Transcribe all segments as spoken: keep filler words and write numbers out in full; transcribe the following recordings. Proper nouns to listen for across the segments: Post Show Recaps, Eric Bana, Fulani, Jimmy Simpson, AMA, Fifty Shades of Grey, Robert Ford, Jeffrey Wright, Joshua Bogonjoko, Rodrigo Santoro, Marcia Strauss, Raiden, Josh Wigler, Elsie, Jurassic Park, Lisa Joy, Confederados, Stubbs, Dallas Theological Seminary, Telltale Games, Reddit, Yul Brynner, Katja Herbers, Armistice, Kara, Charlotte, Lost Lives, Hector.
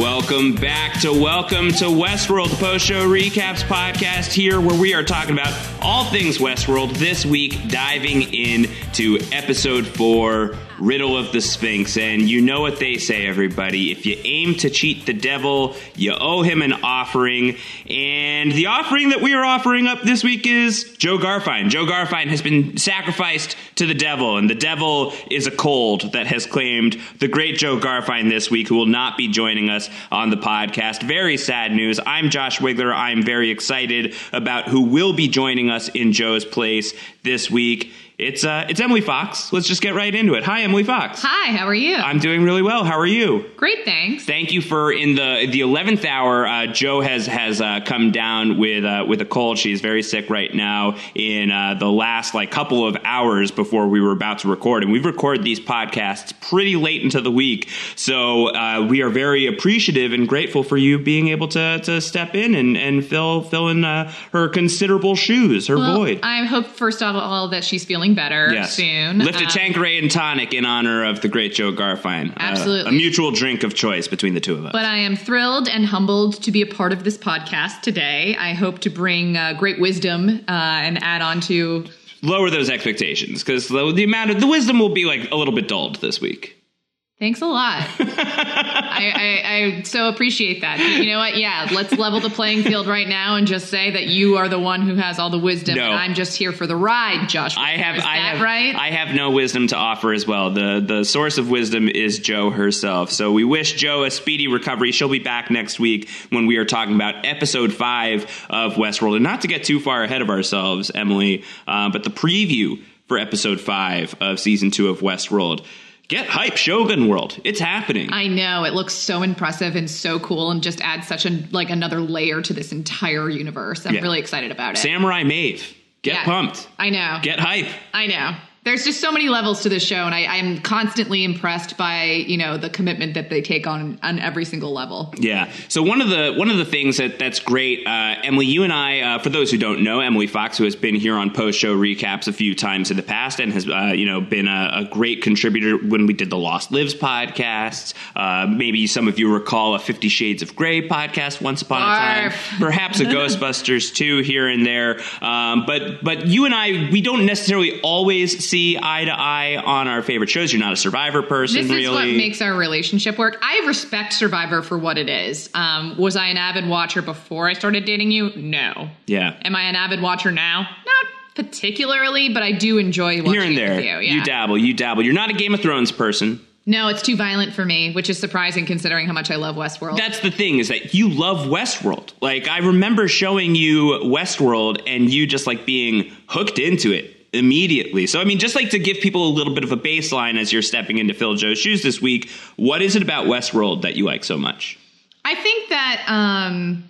Welcome back to Welcome to Westworld, the Post Show Recaps podcast here where we are talking about all things Westworld. This week, diving in to episode four, Riddle of the Sphinx. And you know what they say, everybody. If you aim to cheat the devil, you owe him an offering. And the offering that we are offering up this week is Jo Garfine. Jo Garfine has been sacrificed to the devil, and the devil is a cold that has claimed the great Jo Garfine this week, who will not be joining us on the podcast. Very sad news. I'm Josh Wigler. I'm very excited about who will be joining us in Jo's place this week. It's uh, it's Emily Fox. Let's just get right into it. Hi, Emily Fox. Hi, how are you? I'm doing really well. How are you? Great, thanks. Thank you for in the the eleventh hour. Uh, Jo has has uh, come down with uh, with a cold. She's very sick right now. In uh, the last like couple of hours before we were about to record, and we record these podcasts pretty late into the week, so uh, we are very appreciative and grateful for you being able to to step in and and fill fill in uh, her considerable shoes, her well, void. I hope first of all that she's feeling better yes. soon. Lift a um, Tanqueray and tonic in honor of the great Jo Garfine. Absolutely. Uh, a mutual drink of choice between the two of us. But I am thrilled and humbled to be a part of this podcast today. I hope to bring uh, great wisdom uh, and add on to... Lower those expectations, because the, the amount of... The wisdom will be like a little bit dulled this week. Thanks a lot. I, I, I so appreciate that. But you know what? Yeah, let's level the playing field right now and just say that you are the one who has all the wisdom, no. and I'm just here for the ride, Josh. I have, is I that have, right? I have no wisdom to offer as well. The the source of wisdom is Jo herself. So we wish Jo a speedy recovery. She'll be back next week when we are talking about episode five of Westworld. And not to get too far ahead of ourselves, Emily, uh, but the preview for episode five of season two of Westworld. Get hype, Shogun World. It's happening. I know. It looks so impressive and so cool and just adds such a like another layer to this entire universe. I'm yeah. really excited about it. Samurai Maeve. Get yeah. pumped. I know. Get hype. I know. There's just so many levels to this show, and I, I'm constantly impressed by, you know, the commitment that they take on on every single level. Yeah. So one of the one of the things that that's great, uh, Emily, you and I, uh, for those who don't know, Emily Fox, who has been here on Post Show Recaps a few times in the past and has, uh, you know, been a, a great contributor when we did the Lost Lives podcasts. Uh, maybe some of you recall a Fifty Shades of Grey podcast once upon Barf. a time, perhaps a Ghostbusters two here and there. Um, but but you and I, we don't necessarily always see eye to eye on our favorite shows. You're not a Survivor person, really. This is really what makes our relationship work. I respect Survivor for what it is. Um, was I an avid watcher before I started dating you? No. Yeah. Am I an avid watcher now? Not particularly, but I do enjoy watching here and there. It with you. Yeah. You dabble. You dabble. You're not a Game of Thrones person. No, it's too violent for me, which is surprising considering how much I love Westworld. That's the thing, is that you love Westworld. Like, I remember showing you Westworld and you just, like, being hooked into it immediately. So, I mean, just like to give people a little bit of a baseline as you're stepping into Phil Jo's shoes this week, what is it about Westworld that you like so much? I think that um,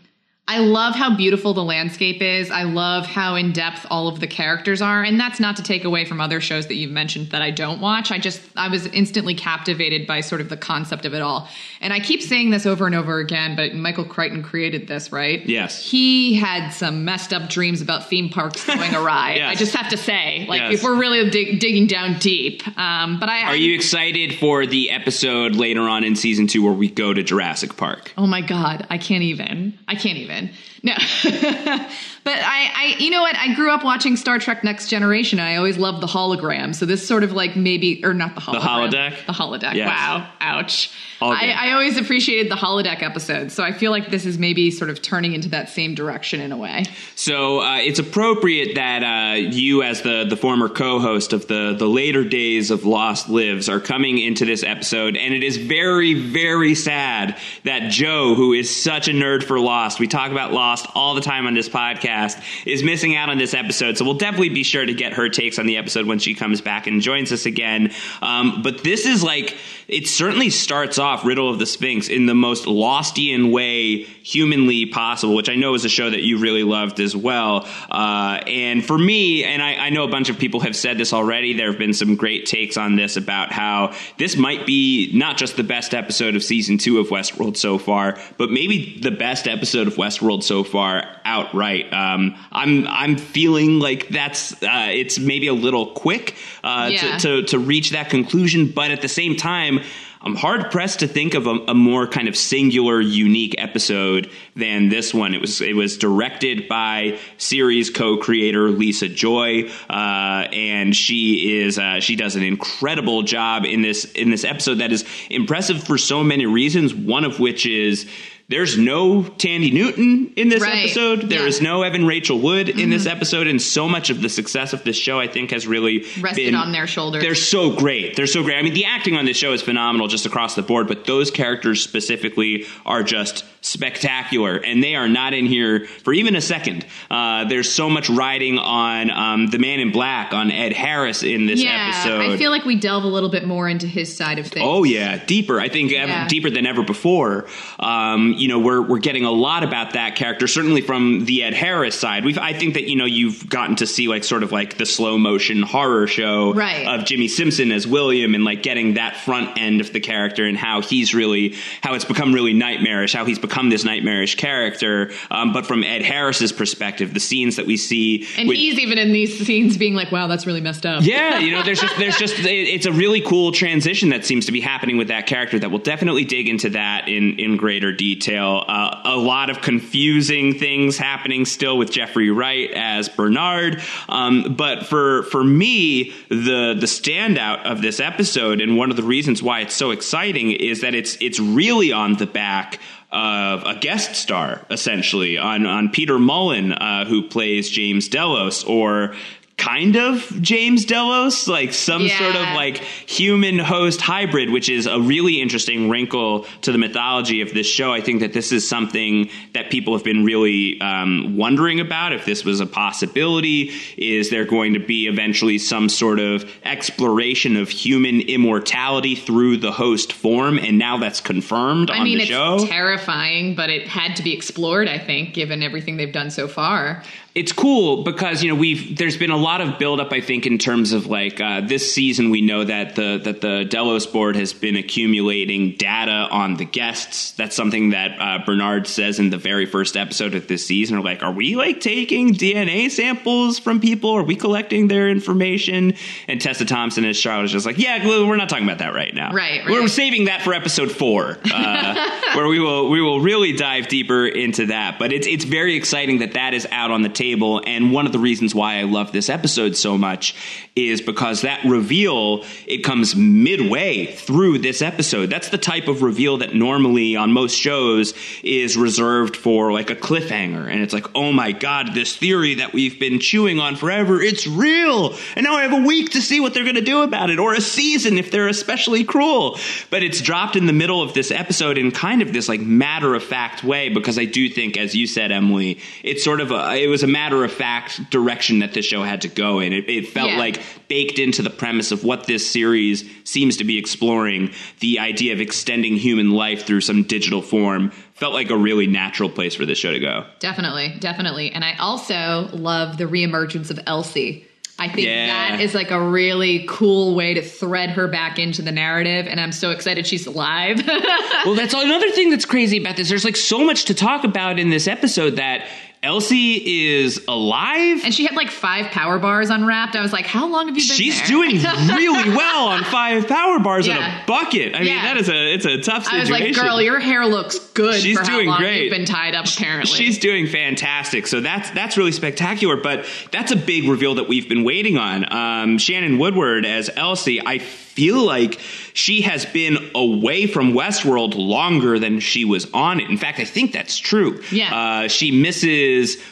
I love how beautiful the landscape is. I love how in depth all of the characters are. And that's not to take away from other shows that you've mentioned that I don't watch. I just, I was instantly captivated by sort of the concept of it all. And I keep saying this over and over again, but Michael Crichton created this, right? Yes. He had some messed up dreams about theme parks going awry. Yes. I just have to say, like, yes. if we're really dig- digging down deep. Um, but I Are I, you excited for the episode later on in season two where we go to Jurassic Park? Oh my God. I can't even. I can't even. No, but I, I, you know what? I grew up watching Star Trek Next Generation. And I always loved the hologram. So this sort of like maybe, or not the hologram. The holodeck? The holodeck. Yes. Wow. Ouch. I, I always appreciated the holodeck episodes. So I feel like this is maybe sort of turning into that same direction in a way. So uh, it's appropriate that uh, you as the, the former co-host of the, the later days of Lost Lives are coming into this episode. And it is very, very sad that Jo, who is such a nerd for Lost, we talk about Lost all the time on this podcast, is missing out on this episode. So we'll definitely be sure to get her takes on the episode when she comes back and joins us again. Um, but this is like, it certainly starts off Riddle of the Sphinx in the most Lostian way humanly possible, which I know is a show that you really loved as well. Uh, and for me, and I, I know a bunch of people have said this already, there have been some great takes on this about how this might be not just the best episode of season two of Westworld so far, but maybe the best episode of Westworld so far outright. Um, I'm I'm feeling like that's uh, it's maybe a little quick uh, yeah. to, to to reach that conclusion, but at the same time, I'm hard-pressed to think of a, a more kind of singular, unique episode than this one. It was it was directed by series co-creator Lisa Joy, uh, and she is uh, she does an incredible job in this in this episode that is impressive for so many reasons, one of which is there's no Tandy Newton in this right. episode. There yeah. is no Evan Rachel Wood in mm-hmm. this episode. And so much of the success of this show, I think, has really rested been, on their shoulders. They're so great. They're so great. I mean, the acting on this show is phenomenal just across the board, but those characters specifically are just spectacular. And they are not in here for even a second. Uh, there's so much riding on um, the Man in Black, on Ed Harris in this yeah, episode. I feel like we delve a little bit more into his side of things. Oh, yeah. Deeper. I think yeah. ever, deeper than ever before. Um, You know, we're we're getting a lot about that character, certainly from the Ed Harris side. We've, I think that, you know, you've gotten to see like sort of like the slow motion horror show right. of Jimmy Simpson as William, and like getting that front end of the character and how he's really how it's become really nightmarish, how he's become this nightmarish character. Um, but from Ed Harris's perspective, the scenes that we see. And with, he's even in these scenes being like, wow, that's really messed up. Yeah. You know, there's just there's just it, it's a really cool transition that seems to be happening with that character that we'll definitely dig into that in, in greater detail. Uh, a lot of confusing things happening still with Jeffrey Wright as Bernard. Um, but for for me, the the standout of this episode, and one of the reasons why it's so exciting, is that it's it's really on the back of a guest star, essentially, on, on Peter Mullen, uh, who plays James Delos, or kind of James Delos, like some yeah. sort of like human host hybrid, which is a really interesting wrinkle to the mythology of this show. I think that this is something that people have been really um, wondering about, if this was a possibility. Is there going to be eventually some sort of exploration of human immortality through the host form? And now that's confirmed I on mean, the show. I mean, it's terrifying, but it had to be explored, I think, given everything they've done so far. It's cool because, you know, we've there's been a lot of buildup, I think, in terms of like uh, this season. We know that the that the Delos board has been accumulating data on the guests. That's something that uh, Bernard says in the very first episode of this season. Are like, are we like taking D N A samples from people? Are we collecting their information? And Tessa Thompson and Charlotte is just like, yeah, we're not talking about that right now. Right, right. We're saving that for episode four, uh, where we will we will really dive deeper into that. But it's it's very exciting that that is out on the table. And one of the reasons why I love this episode so much is because that reveal, it comes midway through this episode. That's the type of reveal that normally on most shows is reserved for like a cliffhanger. And it's like, oh my God, this theory that we've been chewing on forever, it's real. And now I have a week to see what they're going to do about it, or a season if they're especially cruel. But it's dropped in the middle of this episode in kind of this like matter of fact way, because I do think, as you said, Emily, it's sort of a, it was a matter of fact direction that this show had to go in. It, it felt yeah. like baked into the premise of what this series seems to be exploring, the idea of extending human life through some digital form, felt like a really natural place for this show to go. Definitely, definitely. And I also love the reemergence of Elsie. I think yeah. that is like a really cool way to thread her back into the narrative. And I'm so excited she's alive. Well, that's another thing that's crazy about this. There's like so much to talk about in this episode that Elsie is alive. And she had like five power bars unwrapped. I was like, how long have you been She's there? doing really well on five power bars in yeah. a bucket. I yeah. mean, that is a, it's a tough situation. I was like, girl, your hair looks good She's for doing how long great. You've been tied up, apparently. She's doing fantastic. So that's, that's really spectacular. But that's a big reveal that we've been waiting on. Um, Shannon Woodward as Elsie, I feel like she has been away from Westworld longer than she was on it. In fact, I think that's true. Yeah. Uh, she misses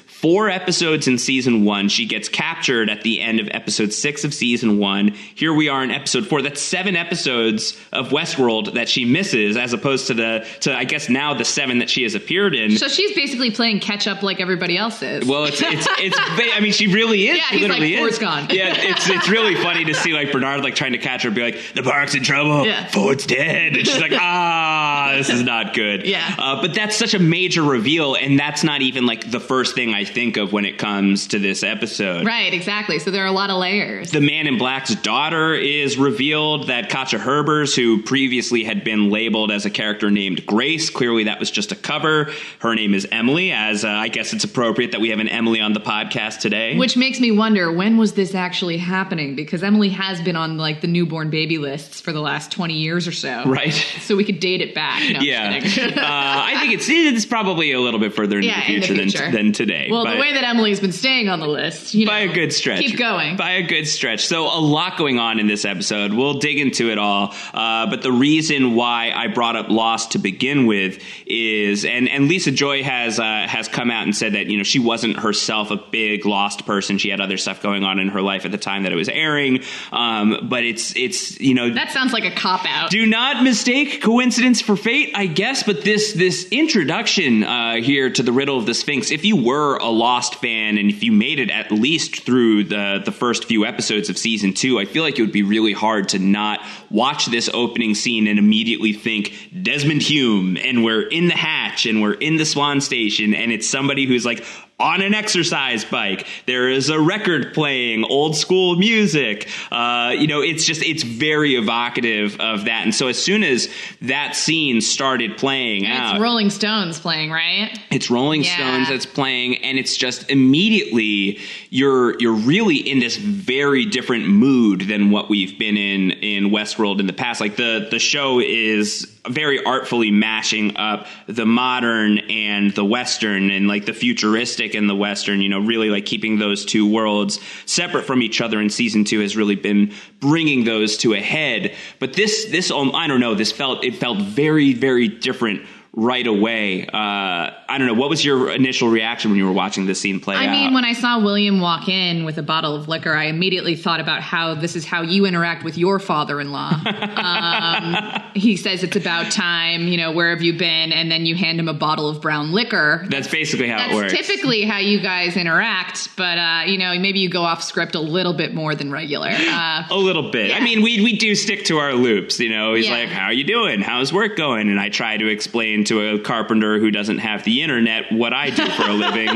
four episodes in season one. She gets captured at the end of episode six of season one. Here we are in episode four. That's seven episodes of Westworld that she misses, as opposed to the, to I guess now the seven that she has appeared in. So she's basically playing catch up like everybody else is. Well, it's, it's, it's, I mean, she really is. Yeah, she he's literally like, Ford's gone. Yeah, it's, it's really funny to see like Bernard like trying to catch her, be like, the park's in trouble. Yeah. Ford's dead. And she's like, ah, this is not good. Yeah. Uh, but that's such a major reveal. And that's not even like the first thing I think of when it comes to this episode. Right, exactly. So there are a lot of layers. The Man in Black's daughter is revealed, that Katja Herbers, who previously had been labeled as a character named Grace, clearly that was just a cover. Her name is Emily, as uh, I guess it's appropriate that we have an Emily on the podcast today. Which makes me wonder, when was this actually happening? Because Emily has been on like the newborn baby lists for the last twenty years or so. Right. So we could date it back. No, yeah. uh, I think it's it's probably a little bit further into yeah, the future, in the future. Than, than today. Well, but the way that Emily's been staying on the list, you know. By a good stretch. Keep going. By a good stretch. So a lot going on in this episode. We'll dig into it all. Uh, but the reason why I brought up Lost to begin with is, and, and Lisa Joy has uh, has come out and said that, you know, she wasn't herself a big Lost person. She had other stuff going on in her life at the time that it was airing. Um, but it's, it's, you know. That sounds like a cop-out. Do not mistake coincidence for fate, I guess. But this, this introduction uh, here to the Riddle of the Sphinx, if you were a Lost fan and if you made it at least through the, the first few episodes of season two, I feel like it would be really hard to not watch this opening scene and immediately think Desmond Hume, and we're in the hatch and we're in the Swan Station, and it's somebody who's like on an exercise bike. There is a record playing, old school music. Uh, you know, it's just, it's very evocative of that. And so as soon as that scene started playing and out. It's Rolling Stones playing, right? It's Rolling yeah. Stones that's playing. And it's just immediately you're you're really in this very different mood than what we've been in in Westworld in the past. Like the the show is very artfully mashing up the modern and the Western, and like the futuristic and the Western, you know, really like keeping those two worlds separate from each other. And season two has really been bringing those to a head. But this, this, um, I don't know, this felt, it felt very, very different right away. Uh, I don't know. What was your initial reaction when you were watching this scene play out? I mean, when I saw William walk in with a bottle of liquor, I immediately thought about how this is how you interact with your father-in-law. um, he says it's about time, you know, where have you been? And then you hand him a bottle of brown liquor. That's, that's basically how that's it works. That's typically how you guys interact. But, uh, you know, maybe you go off script a little bit more than regular. Uh, a little bit. Yeah. I mean, we we do stick to our loops, you know. He's yeah. like, how are you doing? How's work going? And I try to explain to a carpenter who doesn't have the internet what I do for a living,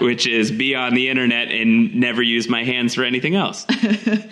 which is be on the internet and never use my hands for anything else.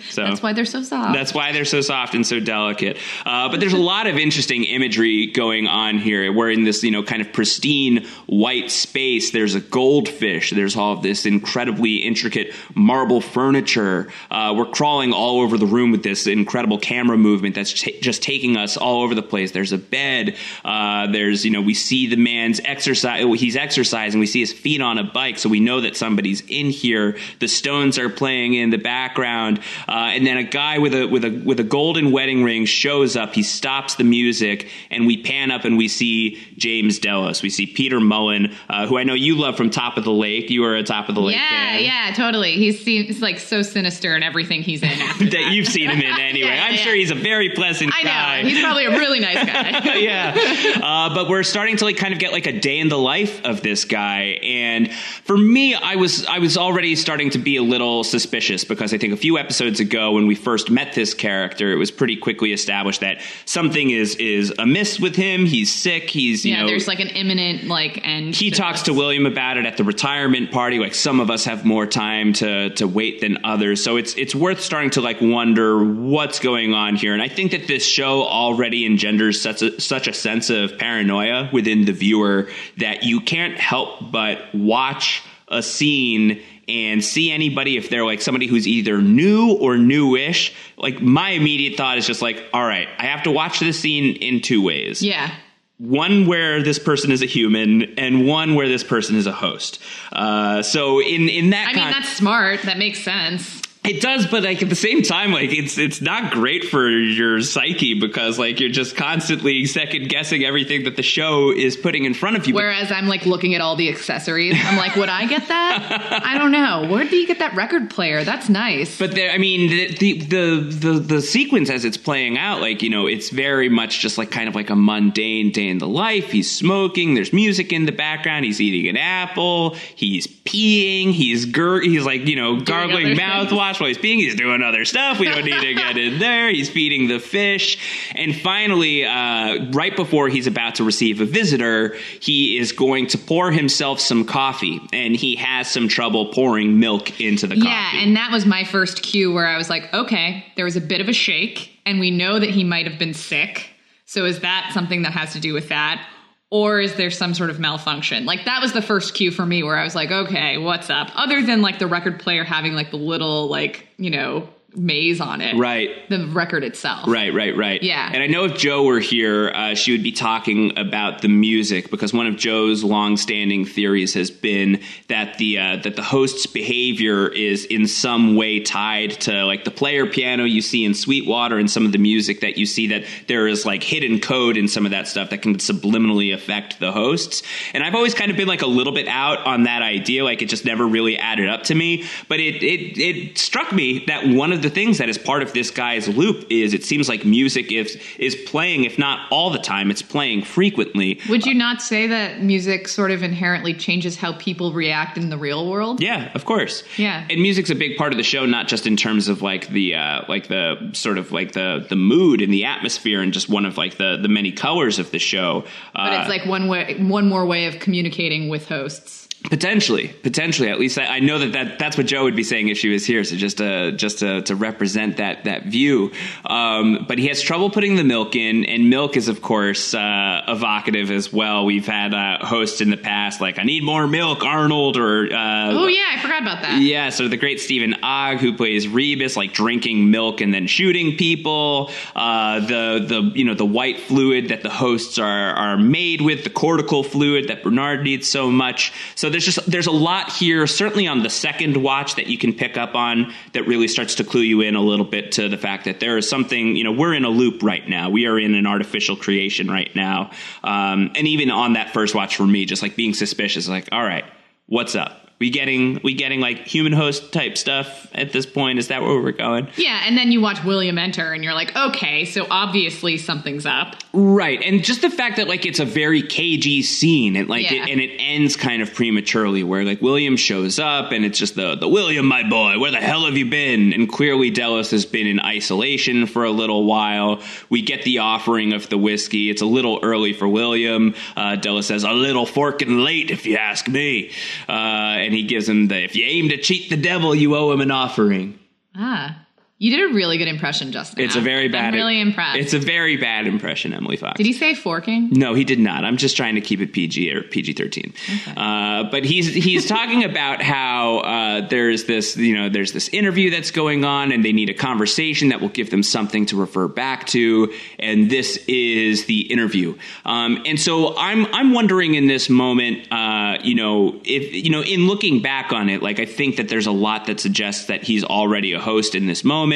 So that's why they're so soft. That's why they're so soft and so delicate. Uh, but there's a lot of interesting imagery going on here. We're in this, you know, kind of pristine white space. There's a goldfish. There's all of this incredibly intricate marble furniture. Uh, we're crawling all over the room with this incredible camera movement that's t- just taking us all over the place. There's a bed. Uh, there's You know, we see the man's exercise. He's exercising. We see his feet on a bike, so we know that somebody's in here. The Stones are playing in the background, uh, and then a guy with a with a with a golden wedding ring shows up. He stops the music, and we pan up and we see James Delos. We see Peter Mullen, uh, who I know you love from Top of the Lake. You are a Top of the Lake. Yeah, fan. yeah, totally. He seems like so sinister in everything he's in. After that, that you've seen him in anyway. yeah, I'm yeah. sure he's a very pleasant I guy. I know he's probably a really nice guy. yeah, uh, but. We're starting to like kind of get like a day in the life of this guy, and for me, I was I was already starting to be a little suspicious, because I think a few episodes ago when we first met this character, it was pretty quickly established that something is is amiss with him. He's sick. He's you yeah, know there's like an imminent like end. He to talks this. to William about it at the retirement party. Like, some of us have more time to to wait than others, so it's it's worth starting to like wonder what's going on here. And I think that this show already engenders such a, such a sense of paranoia within the viewer that you can't help but watch a scene and see anybody, if they're like somebody who's either new or newish. Like, my immediate thought is just like, all right, I have to watch this scene in two ways. Yeah. One where this person is a human, and one where this person is a host. Uh, so in, in that... I con- mean, that's smart. That makes sense. It does, but like at the same time, like it's it's not great for your psyche, because like you're just constantly second guessing everything that the show is putting in front of you. Whereas but- I'm like looking at all the accessories. I'm like, would I get that? I don't know. Where do you get that record player? That's nice. But there, I mean, the the, the the the sequence as it's playing out, like, you know, it's very much just like kind of like a mundane day in the life. He's smoking. There's music in the background. He's eating an apple. He's peeing. He's gur- He's like, you know, gargling mouthwash. lost while he's peeing. He's doing other stuff. We don't need to get in there. He's feeding the fish. And finally, uh, right before he's about to receive a visitor, he is going to pour himself some coffee. And he has some trouble pouring milk into the coffee. Yeah, and that was my first cue where I was like, okay, there was a bit of a shake. And we know that he might have been sick. So is that something that has to do with that? Or is there some sort of malfunction? Like, that was the first cue for me where I was like, okay, what's up? Other than, like, the record player having, like, the little, like, you know, maze on it. Right. The record itself. Right, right, right. Yeah. And I know if Jo were here, uh, she would be talking about the music, because one of Jo's longstanding theories has been that the uh, that the host's behavior is in some way tied to, like, the player piano you see in Sweetwater and some of the music that you see, that there is, like, hidden code in some of that stuff that can subliminally affect the hosts. And I've always kind of been, like, a little bit out on that idea. Like, it just never really added up to me. But it it, it struck me that one of the things that is part of this guy's loop is it seems like music is is playing, if not all the time, it's playing frequently. Would you not say that music sort of inherently changes how people react in the real world? Yeah, of course. Yeah. And music's a big part of the show, not just in terms of like the uh, like the sort of like the the mood and the atmosphere and just one of like the the many colors of the show. Uh, but it's like one way, one more way of communicating with hosts. Potentially, potentially. At least I, I know that, that that's what Jo would be saying if she was here. So just to, just to, to represent that that view. Um, but he has trouble putting the milk in, and milk is, of course, uh, evocative as well. We've had uh, hosts in the past like, I need more milk, Arnold, or... Uh, oh, yeah, I forgot about that. Yeah, so the great Stephen Ogg, who plays Rebus, like drinking milk and then shooting people. Uh, the, the, you know, the white fluid that the hosts are, are made with, the cortical fluid that Bernard needs so much. So there's just there's a lot here, certainly on the second watch, that you can pick up on that really starts to clue you in a little bit to the fact that there is something, you know, we're in a loop right now. We are in an artificial creation right now. Um, and even on that first watch for me, just like being suspicious, like, all right, what's up? We getting we getting like human host type stuff at this point? Is that where we're going? Yeah, and then you watch William enter and you're like, okay, so obviously something's up. Right. And just the fact that like it's a very cagey scene and like yeah. it, and it ends kind of prematurely where like William shows up and it's just the the William, my boy, where the hell have you been? And clearly Delos has been in isolation for a little while. We get the offering of the whiskey. It's a little early for William. Uh, Delos says, a little forkin' late if you ask me. Uh, and he gives him the, if you aim to cheat the devil, you owe him an offering. Ah, you did a really good impression just now. It's a very bad... I'm really impressed. It's a very bad impression, Emily Fox. Did he say forking? No, he did not. I'm just trying to keep it P G or P G thirteen. Okay. Uh, but he's he's talking about how uh, there's this, you know, there's this interview that's going on and they need a conversation that will give them something to refer back to. And this is the interview. Um, and so I'm I'm wondering in this moment, uh, you know, if, you know, in looking back on it, like I think that there's a lot that suggests that he's already a host in this moment.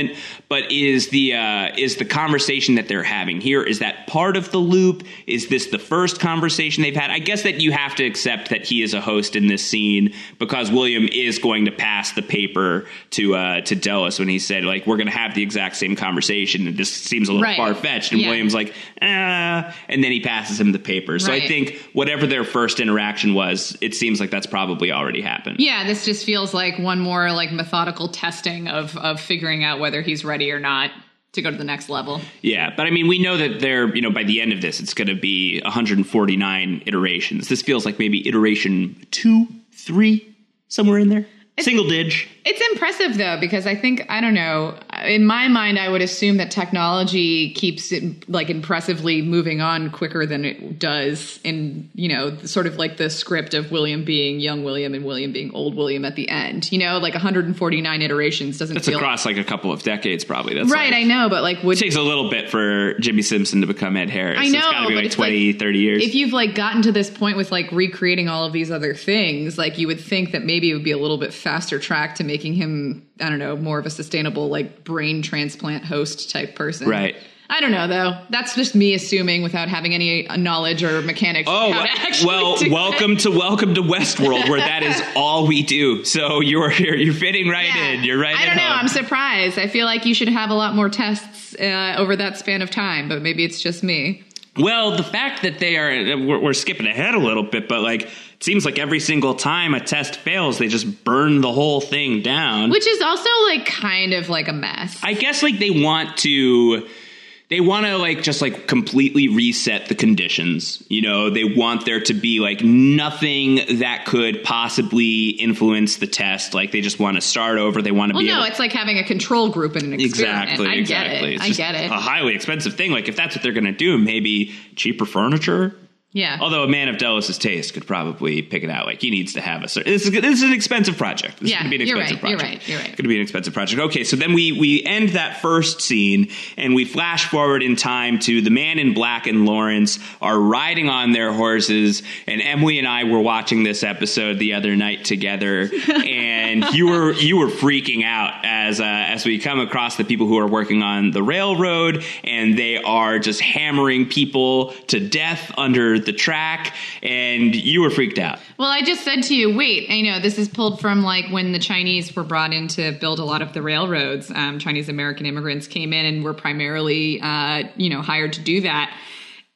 But is the uh, is the conversation that they're having here, is that part of the loop? Is this the first conversation they've had? I guess that you have to accept that he is a host in this scene because William is going to pass the paper to uh, to Delos when he said, like, we're going to have the exact same conversation. And this seems a little right. far-fetched. And yeah. William's like, ah, and then he passes him the paper. So right. I think whatever their first interaction was, it seems like that's probably already happened. Yeah, this just feels like one more like methodical testing of of figuring out what whether he's ready or not to go to the next level. Yeah, but I mean, we know that they're, you know, by the end of this, it's going to be one hundred forty-nine iterations. This feels like maybe iteration two, three, somewhere in there. It's, Single dig. It's impressive, though, because I think, I don't know, in my mind, I would assume that technology keeps it, like, impressively moving on quicker than it does in, you know, sort of like the script of William being young William and William being old William at the end. You know, like one hundred forty-nine iterations doesn't That's feel... That's across, like, like, a couple of decades, probably. That's right, like, I know, but, like... Would, it takes a little bit for Jimmy Simpson to become Ed Harris. I know, it's gotta be, like, twenty, like, thirty years. If you've, like, gotten to this point with, like, recreating all of these other things, like, you would think that maybe it would be a little bit faster track to making him, I don't know, more of a sustainable, like, brain transplant host type person. Right. I don't know, though. That's just me assuming without having any knowledge or mechanics. Oh, how to actually well, do welcome that. to welcome to Westworld, where that is all we do. So you're you're fitting right yeah. in. You're right. I don't know. Home. I'm surprised. I feel like you should have a lot more tests uh, over that span of time, but maybe it's just me. Well, the fact that they are, we're, we're skipping ahead a little bit, but like it seems like every single time a test fails, they just burn the whole thing down. Which is also, like, kind of, like, a mess. I guess, like, they want to... They want to, like, just, like, completely reset the conditions. You know, they want there to be, like, nothing that could possibly influence the test. Like, they just want to start over. They want to well, be... Well, no, able- it's like having a control group in an experiment. Exactly, I exactly. Get it. I get it. It's a highly expensive thing. Like, if that's what they're going to do, maybe cheaper furniture? Yeah. Although a man of Delos' taste could probably pick it out. Like, he needs to have a certain... This is, this is an expensive project. This yeah, is going to be an expensive right, project. You're right, you're right. It's going to be an expensive project. Okay, so then we, we end that first scene, and we flash forward in time to the man in black and Lawrence are riding on their horses, and Emily and I were watching this episode the other night together, and you were you were freaking out as uh, as we come across the people who are working on the railroad, and they are just hammering people to death under... the track, and you were freaked out. Well, I just said to you, wait, I know this is pulled from like when the Chinese were brought in to build a lot of the railroads. Um, Chinese American immigrants came in and were primarily, uh, you know, hired to do that.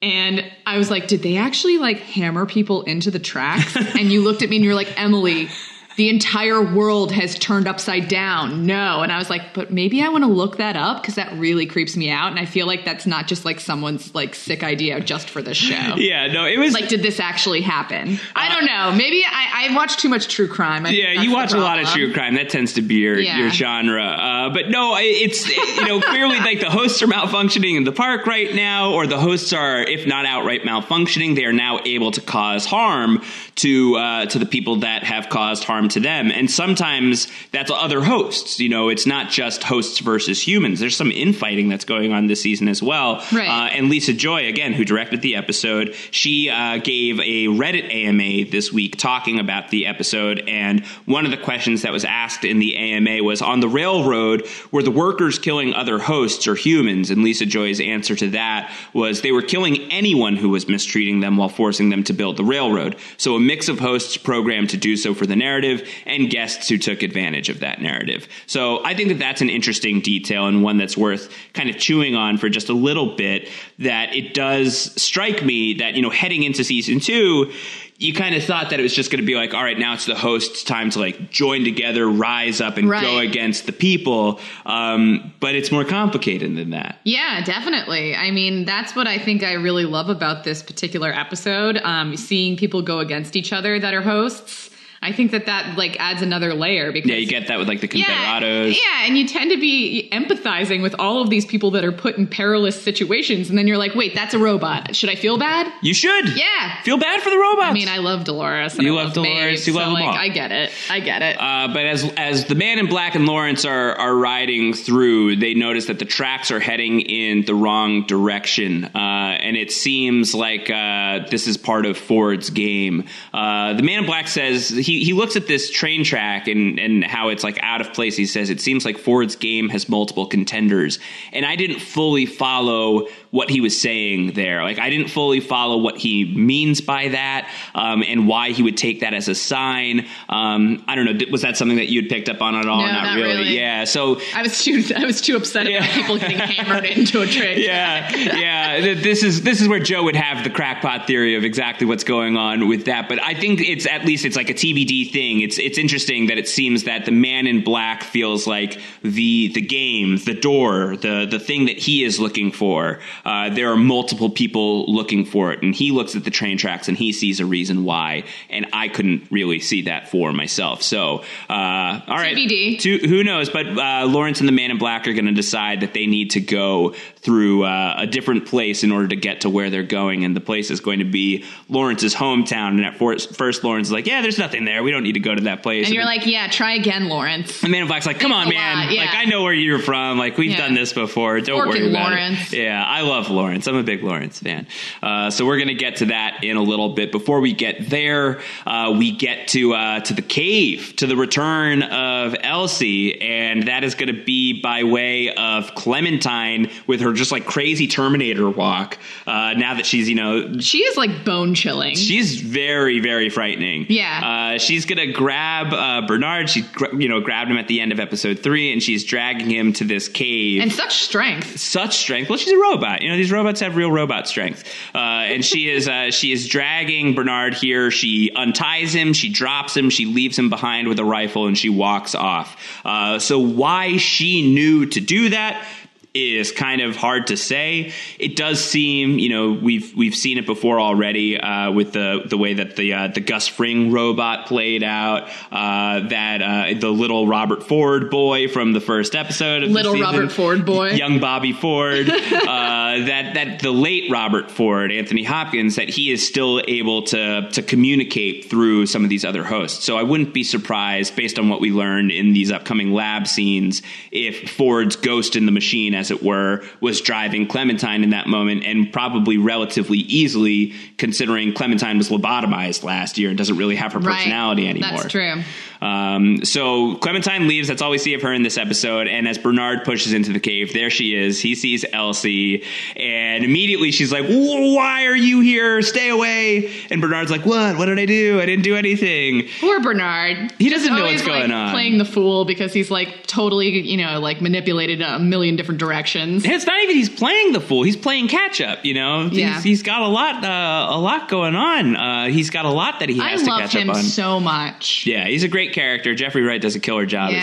And I was like, did they actually like hammer people into the tracks? And you looked at me and you were like, Emily, the entire world has turned upside down. No. And I was like, but maybe I want to look that up because that really creeps me out. And I feel like that's not just like someone's like sick idea just for this show. Yeah, no, it was like, did this actually happen? Uh, I don't know. Maybe I, I watch too much true crime. I yeah, you watch a lot of true crime. That tends to be your, yeah. your genre. Uh, but no, it's, you know, clearly like the hosts are malfunctioning in the park right now, or the hosts are, if not outright malfunctioning, they are now able to cause harm to, uh, to the people that have caused harm to them. And sometimes that's other hosts. You know, it's not just hosts versus humans. There's some infighting that's going on this season as well. Right. Uh, and Lisa Joy, again, who directed the episode, she uh, gave a Reddit A M A this week talking about the episode. And one of the questions that was asked in the A M A was, on the railroad, were the workers killing other hosts or humans? And Lisa Joy's answer to that was they were killing anyone who was mistreating them while forcing them to build the railroad. So a mix of hosts programmed to do so for the narrative, and guests who took advantage of that narrative. So I think that that's an interesting detail and one that's worth kind of chewing on for just a little bit, that it does strike me that, you know, heading into season two, you kind of thought that it was just going to be like, all right, now it's the hosts' time to like join together, rise up and right. go against the people. Um, but it's more complicated than that. Yeah, definitely. I mean, that's what I think I really love about this particular episode. Um, seeing people go against each other that are hosts. I think that that, like, adds another layer. Because, yeah, you get that with, like, the Confederados. Yeah, yeah, and you tend to be empathizing with all of these people that are put in perilous situations, and then you're like, wait, that's a robot. Should I feel bad? You should. Yeah. Feel bad for the robots. I mean, I love Dolores. And you I love, love Dolores. Maeve, you so, love them like, all. I get it. I get it. Uh, but as as the man in black and Lawrence are, are riding through, they notice that the tracks are heading in the wrong direction, uh, and it seems like uh, this is part of Ford's game. Uh, the man in black says... he He, he looks at this train track and, and how it's like out of place. He says, it seems like Ford's game has multiple contenders. And I didn't fully follow what he was saying there. Like, I didn't fully follow what he means by that, um, and why he would take that as a sign. Um, I don't know. Was that something that you had picked up on at all? No, not, not really. really. Yeah. So I was too, I was too upset yeah. about people getting hammered into a train. Yeah. yeah. This is, this is where Joe would have the crackpot theory of exactly what's going on with that. But I think it's, at least it's like a T B D thing. It's, it's interesting that it seems that the man in black feels like the, the game, the door, the, the thing that he is looking for. Uh, there are multiple people looking for it, and he looks at the train tracks and he sees a reason why, and I couldn't really see that for myself. So, uh, all right, to, who knows? But uh, Lawrence and the man in black are going to decide that they need to go through uh, a different place in order to get to where they're going, and the place is going to be Lawrence's hometown. And at first, Lawrence is like, yeah, there's nothing there. We don't need to go to that place. And, and you're then, like, yeah, try again, Lawrence. The man in black's like, come Thanks on, man. Yeah. Like, I know where you're from. Like, we've yeah. done this before. Don't Working worry about Lawrence. it. Yeah, I love Lawrence. I'm a big Lawrence fan. Uh, so we're going to get to that in a little bit. Before we get there, uh, we get to uh, to the cave, to the return of Elsie. And that is going to be by way of Clementine with her just like crazy Terminator walk. Uh, now that she's, you know, she is like bone chilling. She's very, very frightening. Yeah. Uh, she's going to grab uh, Bernard. She, you know, grabbed him at the end of episode three, and she's dragging him to this cave. And such strength. Such strength. Well, she's a robot. You know, these robots have real robot strength. Uh, and she is uh, she is dragging Bernard here. She unties him. She drops him. She leaves him behind with a rifle, and she walks off. Uh, so why she knew to do that is kind of hard to say. It does seem, you know, we've we've seen it before already uh, with the the way that the uh, the Gus Fring robot played out. Uh, that uh, the little Robert Ford boy from the first episode of little the season, Robert Ford boy, young Bobby Ford. uh, that that the late Robert Ford, Anthony Hopkins, that he is still able to to communicate through some of these other hosts. So I wouldn't be surprised, based on what we learned in these upcoming lab scenes, if Ford's ghost in the machine, as it were, was driving Clementine in that moment, and probably relatively easily, considering Clementine was lobotomized last year and doesn't really have her personality right. anymore. That's true. Um, so Clementine leaves. That's all we see of her in this episode. And as Bernard pushes into the cave, there she is. He sees Elsie, and immediately she's like, "Why are you here? Stay away!" And Bernard's like, "What? What did I do? I didn't do anything." Poor Bernard. He doesn't know what's going like, on. Playing the fool because he's like totally, you know, like manipulated a million different directions. Directions. It's not even he's playing the fool. He's playing catch up, you know? Yeah. He's, he's got a lot uh, a lot going on. Uh, he's got a lot that he has I to catch up on. I love him so much. Yeah, he's a great character. Jeffrey Wright does a killer job yeah.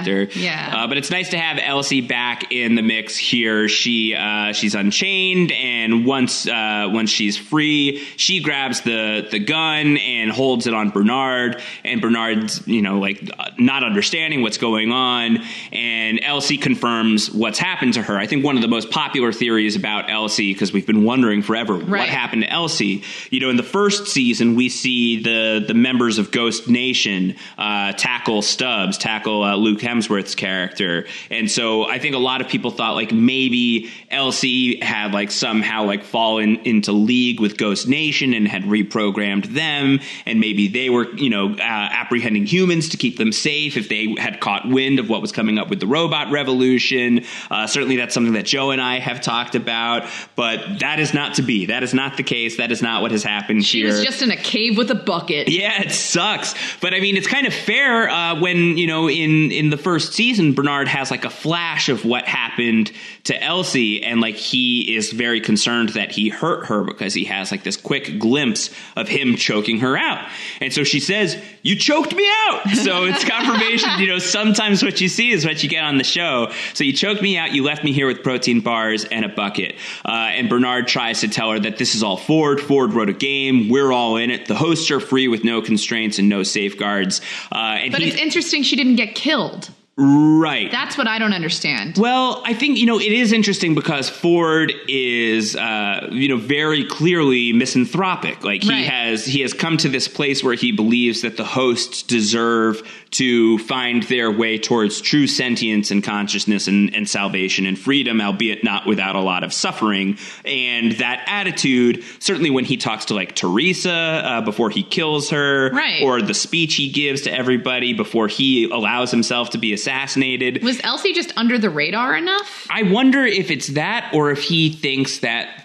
as the character. Yeah. Uh, but it's nice to have Elsie back in the mix here. She uh, she's unchained, and once uh, once she's free, she grabs the, the gun and holds it on Bernard, and Bernard's, you know, like not understanding what's going on, and Elsie confirms what's happened to her. I think one of the most popular theories about Elsie, because we've been wondering forever right. what happened to Elsie. You know, in the first season, we see the the members of Ghost Nation uh, tackle Stubbs, tackle uh, Luke Hemsworth's character, and so I think a lot of people thought like maybe Elsie had like somehow like fallen into league with Ghost Nation and had reprogrammed them, and maybe they were, you know, uh, apprehending humans to keep them safe if they had caught wind of what was coming up with the robot revolution. Uh, so Certainly that's something that Joe and I have talked about, but that is not to be. That is not the case. That is not what has happened she here. She was just in a cave with a bucket. Yeah, it sucks. But, I mean, it's kind of fair uh, when, you know, in, in the first season, Bernard has, like, a flash of what happened to Elsie, and, like, he is very concerned that he hurt her because he has, like, this quick glimpse of him choking her out. And so she says, "You choked me out!" So it's confirmation, you know, sometimes what you see is what you get on the show. So you choked me out, you left me here with protein bars and a bucket. Uh, and Bernard tries to tell her that this is all Ford. Ford wrote a game. We're all in it. The hosts are free with no constraints and no safeguards. Uh, and but he, it's interesting she didn't get killed. Right. That's what I don't understand. Well, I think, you know, it is interesting because Ford is, uh, you know, very clearly misanthropic. Like he right. has he has come to this place where he believes that the hosts deserve to find their way towards true sentience and consciousness and, and salvation and freedom, albeit not without a lot of suffering. And that attitude, certainly when he talks to like Teresa uh, before he kills her right. or the speech he gives to everybody before he allows himself to be assassinated. Was Elsie just under the radar enough? I wonder if it's that or if he thinks that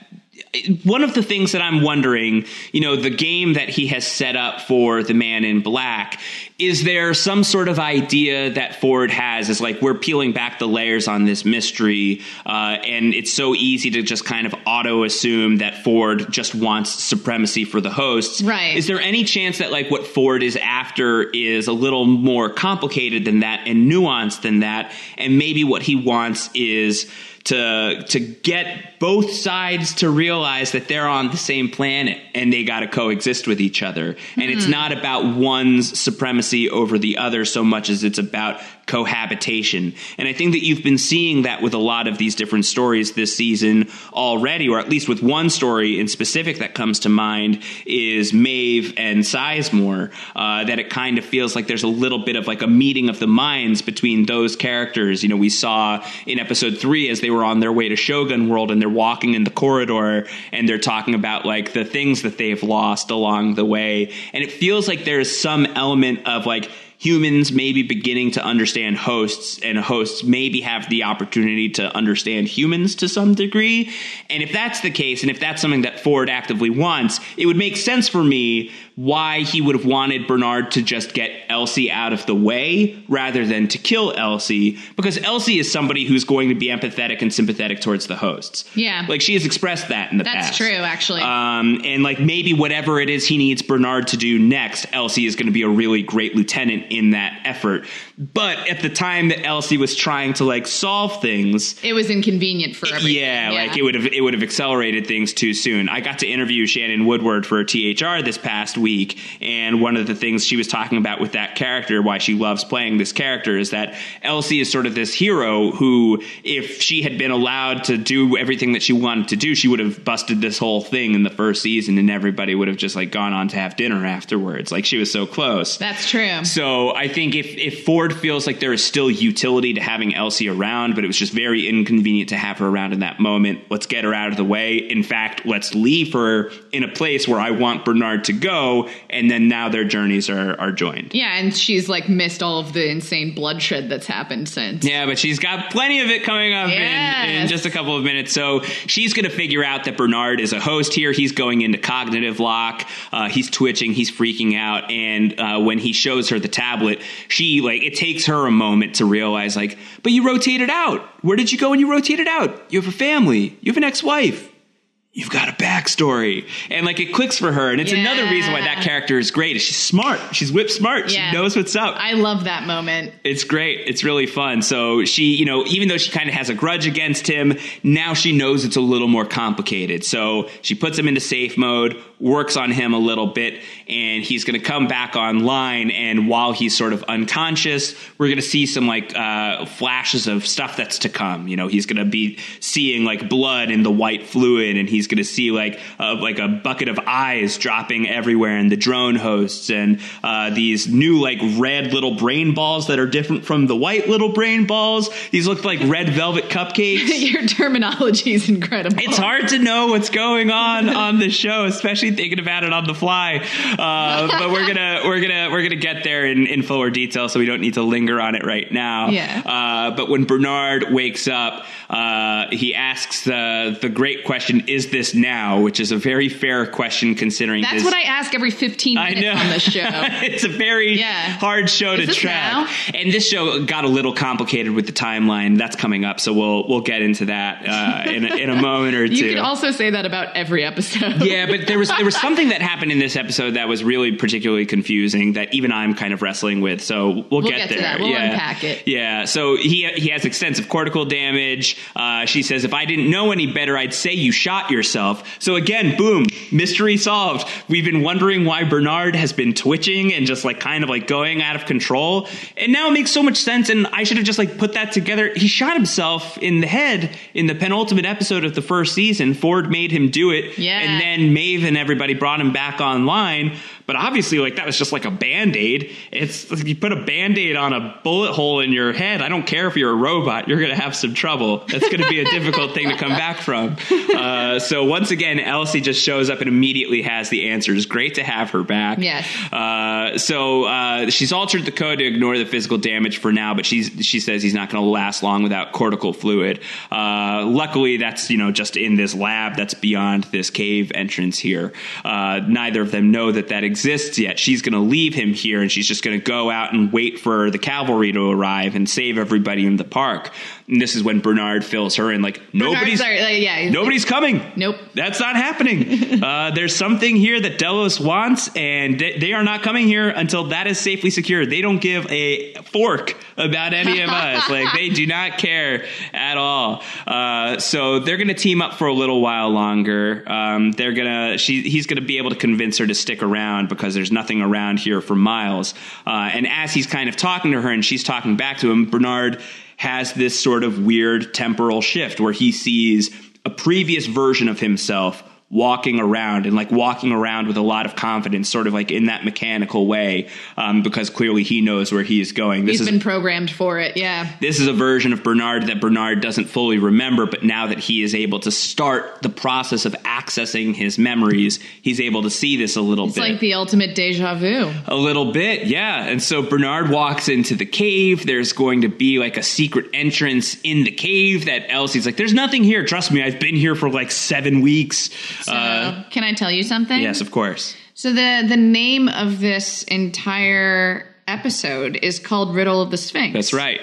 one of the things that I'm wondering, you know, the game that he has set up for the man in black, is there some sort of idea that Ford has is like, we're peeling back the layers on this mystery. Uh, and it's so easy to just kind of auto assume that Ford just wants supremacy for the hosts. Right. Is there any chance that like what Ford is after is a little more complicated than that and nuanced than that? And maybe what he wants is to to get both sides to realize that they're on the same planet and they got to coexist with each other. Mm-hmm. And it's not about one's supremacy over the other so much as it's about cohabitation. And I think that you've been seeing that with a lot of these different stories this season already, or at least with one story in specific that comes to mind is Maeve and Sizemore, uh, that it kind of feels like there's a little bit of like a meeting of the minds between those characters. You know, we saw in episode three as they were on their way to Shogun World and they're walking in the corridor and they're talking about like the things that they've lost along the way. And it feels like there's some element of like, humans maybe beginning to understand hosts, and hosts maybe have the opportunity to understand humans to some degree. And if that's the case, and if that's something that Ford actively wants, it would make sense for me why he would have wanted Bernard to just get Elsie out of the way rather than to kill Elsie, because Elsie is somebody who's going to be empathetic and sympathetic towards the hosts. Yeah. Like, she has expressed that in the That's past. That's true, actually. Um, and, like, maybe whatever it is he needs Bernard to do next, Elsie is going to be a really great lieutenant in that effort. But at the time that Elsie was trying to, like, solve things... It was inconvenient for everyone. Yeah, yeah, like, it would have it would have accelerated things too soon. I got to interview Shannon Woodward for T H R this past week, and one of the things she was talking about with that character, why she loves playing this character, is that Elsie is sort of this hero who, if she had been allowed to do everything that she wanted to do, she would have busted this whole thing in the first season, and everybody would have just, like, gone on to have dinner afterwards. Like, she was so close. That's true. So I think if, if Ford feels like there is still utility to having Elsie around, but it was just very inconvenient to have her around in that moment, let's get her out of the way. In fact, let's leave her in a place where I want Bernard to go, and then now their journeys are are joined. Yeah, and she's, like, missed all of the insane bloodshed that's happened since. Yeah, but she's got plenty of it coming up yes. in, in just a couple of minutes. So she's going to figure out that Bernard is a host here. He's going into cognitive lock. Uh, he's twitching. He's freaking out. And uh, when he shows her the tablet, she, like, it takes her a moment to realize, like, but you rotated out. Where did you go when you rotated out? You have a family. You have an ex-wife. You've got a backstory. And, like, it clicks for her. And it's yeah. another reason why that character is great. Is she's smart. She's whip smart. Yeah. She knows what's up. I love that moment. It's great. It's really fun. So she, you know, even though she kind of has a grudge against him, now she knows it's a little more complicated. So she puts him into safe mode, works on him a little bit, and he's going to come back online. And while he's sort of unconscious, we're going to see some, like, uh, flashes of stuff that's to come. You know, he's going to be seeing, like, blood in the white fluid, and he's going to see, like, uh, like a bucket of eyes dropping everywhere, and the drone hosts, and uh, these new, like, red little brain balls that are different from the white little brain balls. These look like red velvet cupcakes. Your terminology is incredible. It's hard to know what's going on on the show, especially thinking about it on the fly. Uh, but we're gonna we're gonna we're gonna get there in, in fuller detail, so we don't need to linger on it right now. Yeah. Uh, but when Bernard wakes up, uh, he asks the the great question: is this now, which is a very fair question considering that's this. What I ask every fifteen minutes on this show. It's a very yeah. hard show is to track. Now? And this show got a little complicated with the timeline that's coming up, so we'll we'll get into that uh, in a, in a moment or you two. You could also say that about every episode. Yeah, but there was there was something that happened in this episode that was really particularly confusing that even I'm kind of wrestling with. So we'll, we'll get, get there. To that. We'll yeah. unpack it. Yeah. So he he has extensive cortical damage. Uh, she says, "If I didn't know any better, I'd say you shot yourself." So again, boom, mystery solved. We've been wondering why Bernard has been twitching and just, like, kind of, like, going out of control. And now it makes so much sense, and I should have just, like, put that together. He shot himself in the head in the penultimate episode of the first season. Ford made him do it. Yeah. And then Maeve and everybody brought him back online. But obviously, like, that was just, like, a Band-Aid. It's like you put a Band-Aid on a bullet hole in your head. I don't care if you're a robot. You're going to have some trouble. That's going to be a difficult thing to come back from. Uh, so once again, Elsie just shows up and immediately has the answers. Great to have her back. Yes. Uh, so uh, she's altered the code to ignore the physical damage for now, but she's, she says he's not going to last long without cortical fluid. Uh, luckily, that's, you know, just in this lab that's beyond this cave entrance here. Uh, neither of them know that that exists. exists yet. She's going to leave him here, and she's just going to go out and wait for the cavalry to arrive and save everybody in the park. And this is when Bernard fills her in, like, nobody's sorry, like, yeah, nobody's coming. Nope. That's not happening. uh, there's something here that Delos wants, and they, they are not coming here until that is safely secured. They don't give a fork about any of us. Like, they do not care at all. Uh, so they're going to team up for a little while longer. Um, they're going to, she, he's going to be able to convince her to stick around, because there's nothing around here for miles. Uh, and as he's kind of talking to her and she's talking back to him, Bernard has this sort of weird temporal shift where he sees a previous version of himself walking around, and, like, walking around with a lot of confidence, sort of, like, in that mechanical way, um, because clearly he knows where he is going. This He's is, been programmed for it, yeah. This is a version of Bernard that Bernard doesn't fully remember, but now that he is able to start the process of accessing his memories, he's able to see this a little it's bit. It's like the ultimate deja vu. A little bit, yeah. And so Bernard walks into the cave. There's going to be, like, a secret entrance in the cave that Elsie's like, there's nothing here. Trust me, I've been here for, like, seven weeks. So, uh, can I tell you something? Yes, of course. So the the name of this entire episode is called Riddle of the Sphinx. That's right.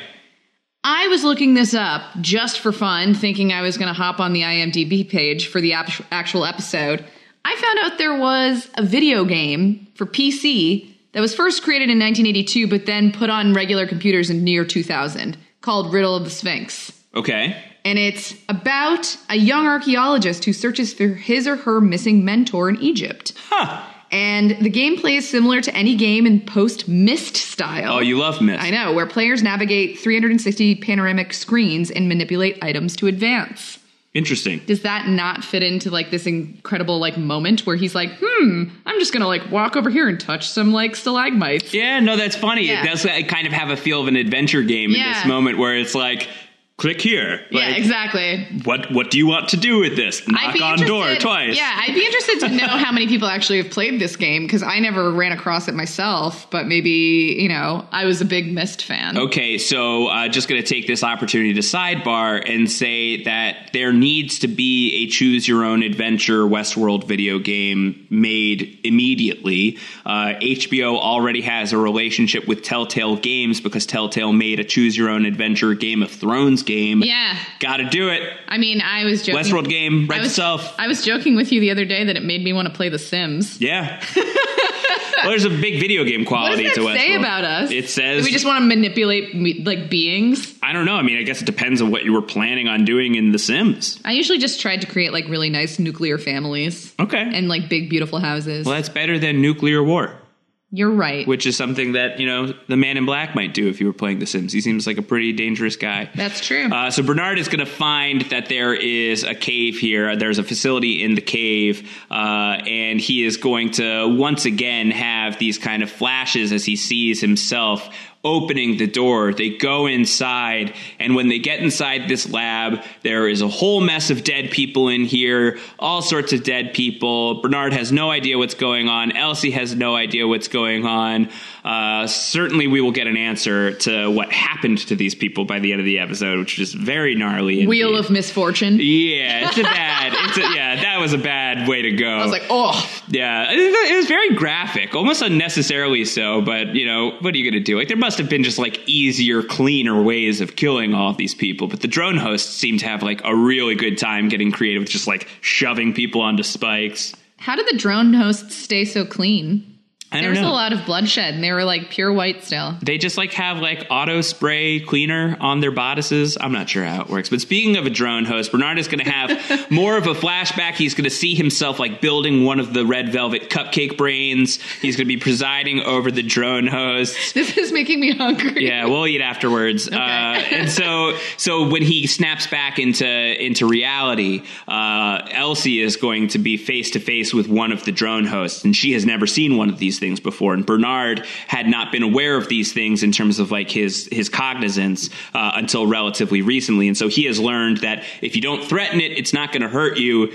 I was looking this up just for fun, thinking I was going to hop on the I M D B page for the ap- actual episode. I found out there was a video game for P C that was first created in nineteen eighty-two, but then put on regular computers in near two thousand, called Riddle of the Sphinx. Okay. And it's about a young archaeologist who searches for his or her missing mentor in Egypt. Huh. And the gameplay is similar to any game in post-Myst style. Oh, you love Myst. I know, where players navigate three hundred sixty panoramic screens and manipulate items to advance. Interesting. Does that not fit into, like, this incredible, like, moment where he's like, hmm, I'm just going to, like, walk over here and touch some, like, stalagmites? Yeah, no, that's funny. Yeah. It does I kind of have a feel of an adventure game yeah. in this moment where it's like... Click here. Like, yeah, exactly. What What do you want to do with this? Knock on door twice. Yeah, I'd be interested to know how many people actually have played this game, because I never ran across it myself, but maybe, you know, I was a big Myst fan. Okay, so uh, just going to take this opportunity to sidebar and say that there needs to be a choose-your-own-adventure Westworld video game made immediately. Uh, H B O already has a relationship with Telltale Games because Telltale made a choose-your-own-adventure Game of Thrones game. Game. Yeah. Gotta do it. I mean, I was joking. Westworld game, right itself. I was joking with you the other day that it made me want to play The Sims. Yeah. Well, there's a big video game quality to Westworld. What does that say about us? It says... Do we just want to manipulate, like, beings? I don't know. I mean, I guess it depends on what you were planning on doing in The Sims. I usually just tried to create, like, really nice nuclear families. Okay. And, like, big, beautiful houses. Well, that's better than nuclear war. You're right. Which is something that, you know, the Man in Black might do if you were playing The Sims. He seems like a pretty dangerous guy. That's true. Uh, so Bernard is going to find that there is a cave here. There's a facility in the cave. Uh, and he is going to once again have these kind of flashes as he sees himself opening the door. They go inside, and when they get inside this lab, there is a whole mess of dead people in here, all sorts of dead people. Bernard has no idea what's going on. Elsie has no idea what's going on. Uh, certainly we will get an answer to what happened to these people by the end of the episode, which is very gnarly. Wheel indeed. Of misfortune. Yeah, it's a bad, it's a, yeah, that was a bad way to go. I was like, oh. Yeah, it was very graphic, almost unnecessarily so, but, you know, what are you going to do? Like, there must have been just, like, easier, cleaner ways of killing all of these people, but the drone hosts seem to have, like, a really good time getting creative with just, like, shoving people onto spikes. How did the drone hosts stay so clean? I don't know. There was a lot of bloodshed, and they were, like, pure white still. They just, like, have, like, auto-spray cleaner on their bodices. I'm not sure how it works. But speaking of a drone host, Bernard is going to have more of a flashback. He's going to see himself, like, building one of the red velvet cupcake brains. He's going to be presiding over the drone hosts. This is making me hungry. Yeah, we'll eat afterwards. Okay. Uh, and so so when he snaps back into, into reality, uh, Elsie is going to be face-to-face with one of the drone hosts, and she has never seen one of these things before, and Bernard had not been aware of these things in terms of, like, his his cognizance uh, until relatively recently, and so he has learned that if you don't threaten it, it's not going to hurt you.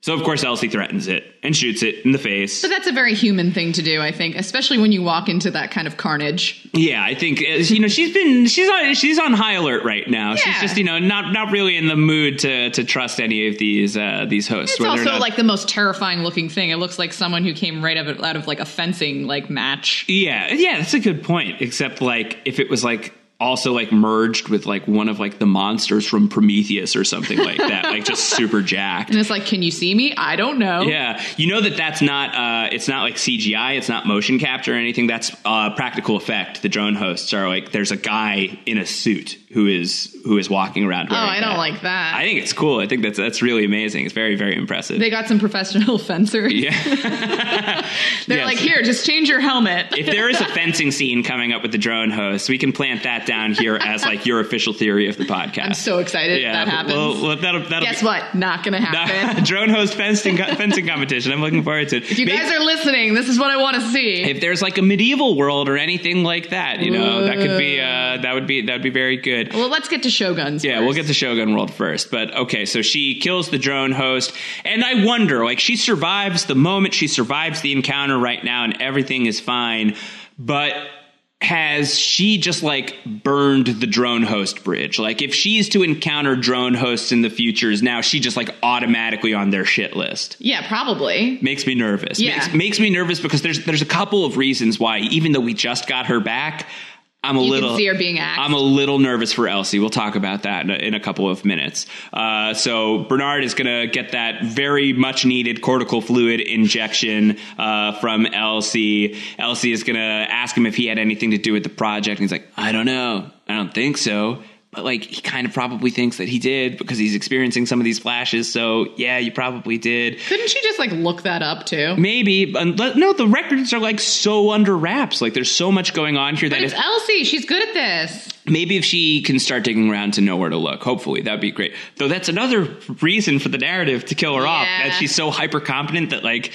So, of course, Elsie threatens it and shoots it in the face. So that's a very human thing to do, I think, especially when you walk into that kind of carnage. Yeah, I think, you know, she's been she's on she's on high alert right now. Yeah. She's just, you know, not not really in the mood to to trust any of these uh, these hosts. It's also not, like, the most terrifying looking thing. It looks like someone who came right out of, out of like a fencing like match. Yeah, yeah, that's a good point. Except, like, if it was like. Also, like, merged with, like, one of, like, the monsters from Prometheus or something like that. Like, just super jacked. And it's like, can you see me? I don't know. Yeah. You know that that's not, uh, it's not, like, C G I. It's not motion capture or anything. That's uh, practical effect. The drone hosts are, like, there's a guy in a suit who is who is walking around. Oh, I don't that. like that. I think it's cool. I think that's that's really amazing. It's very, very impressive. They got some professional fencers. Yeah. They're yes. like, here, just change your helmet. If there is a fencing scene coming up with the drone hosts, we can plant that down here as, like, your official theory of the podcast. I'm so excited yeah, if that happens. Well, well, that'll, that'll Guess be, what? Not going to happen. Not, drone host fencing, fencing competition. I'm looking forward to it. If you Maybe, guys are listening, this is what I want to see. If there's, like, a medieval world or anything like that, you know, Ooh. that could be, uh, that would be, that would be very good. Well, let's get to Shoguns Yeah, first. We'll get to Shogun World first. But, okay, so she kills the drone host. And I wonder, like, she survives the moment. She survives the encounter right now, and everything is fine. But... has she just like burned the drone host bridge? Like if she's to encounter drone hosts in the future, is now she just like automatically on their shit list? Yeah, probably. Makes me nervous. Yeah. Makes, makes me nervous because there's there's a couple of reasons why, even though we just got her back, I'm a you little, can see her being axed. I'm a little nervous for Elsie. We'll talk about that in a, in a couple of minutes. Uh, so Bernard is going to get that very much needed cortical fluid injection uh, from Elsie. Elsie is going to ask him if he had anything to do with the project. And he's like, I don't know. I don't think so. But like, he kind of probably thinks that he did because he's experiencing some of these flashes. So yeah, you probably did. Couldn't she just like look that up too? Maybe. No, the records are like so under wraps. Like there's so much going on here. But that it's if, Elsie. She's good at this. Maybe if she can start digging around to know where to look, hopefully that'd be great. Though that's another reason for the narrative to kill her yeah. off. That she's so hyper competent that like,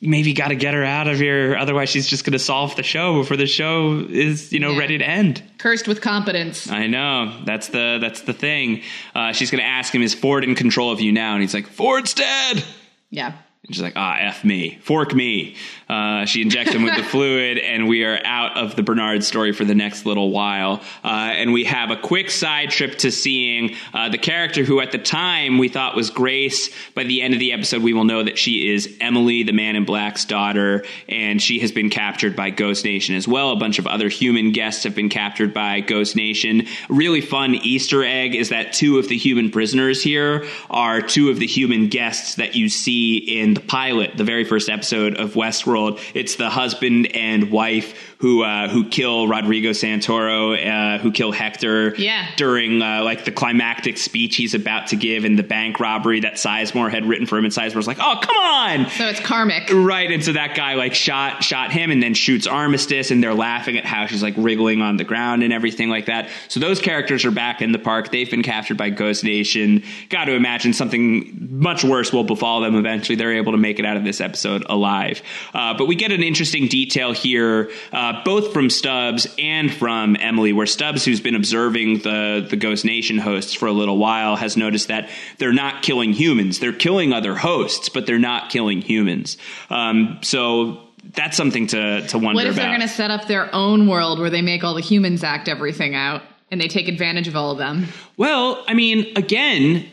maybe got to get her out of here. Otherwise she's just going to solve the show before the show is, you know, yeah. ready to end. Cursed with competence. I know. That's That's the that's the thing. Uh, she's going to ask him, is Ford in control of you now? And he's like, Ford's dead. Yeah. And she's like, ah, F me. Fork me. Uh, she injects him with the fluid, and we are out of the Bernard story for the next little while. Uh, and we have a quick side trip to seeing uh, the character who at the time we thought was Grace. By the end of the episode, we will know that she is Emily, the Man in Black's daughter, and she has been captured by Ghost Nation as well. A bunch of other human guests have been captured by Ghost Nation. A really fun Easter egg is that two of the human prisoners here are two of the human guests that you see in the pilot, the very first episode of Westworld. It's the husband and wife who uh, who kill Rodrigo Santoro, uh, who kill Hector yeah. during uh, like the climactic speech he's about to give in the bank robbery that Sizemore had written for him. And Sizemore's like, oh, come on. So it's karmic. Right. And so that guy like shot shot him and then shoots Armistice, and they're laughing at how she's like wriggling on the ground and everything like that. So those characters are back in the park. They've been captured by Ghost Nation. Got to imagine something much worse will befall them eventually. They're able to make it out of this episode alive. Uh, but we get an interesting detail here, uh, both from Stubbs and from Emily, where Stubbs, who's been observing the, the Ghost Nation hosts for a little while, has noticed that they're not killing humans. They're killing other hosts, but they're not killing humans. Um, so that's something to, to wonder about. What if about. They're going to set up their own world where they make all the humans act everything out and they take advantage of all of them? Well, I mean, again...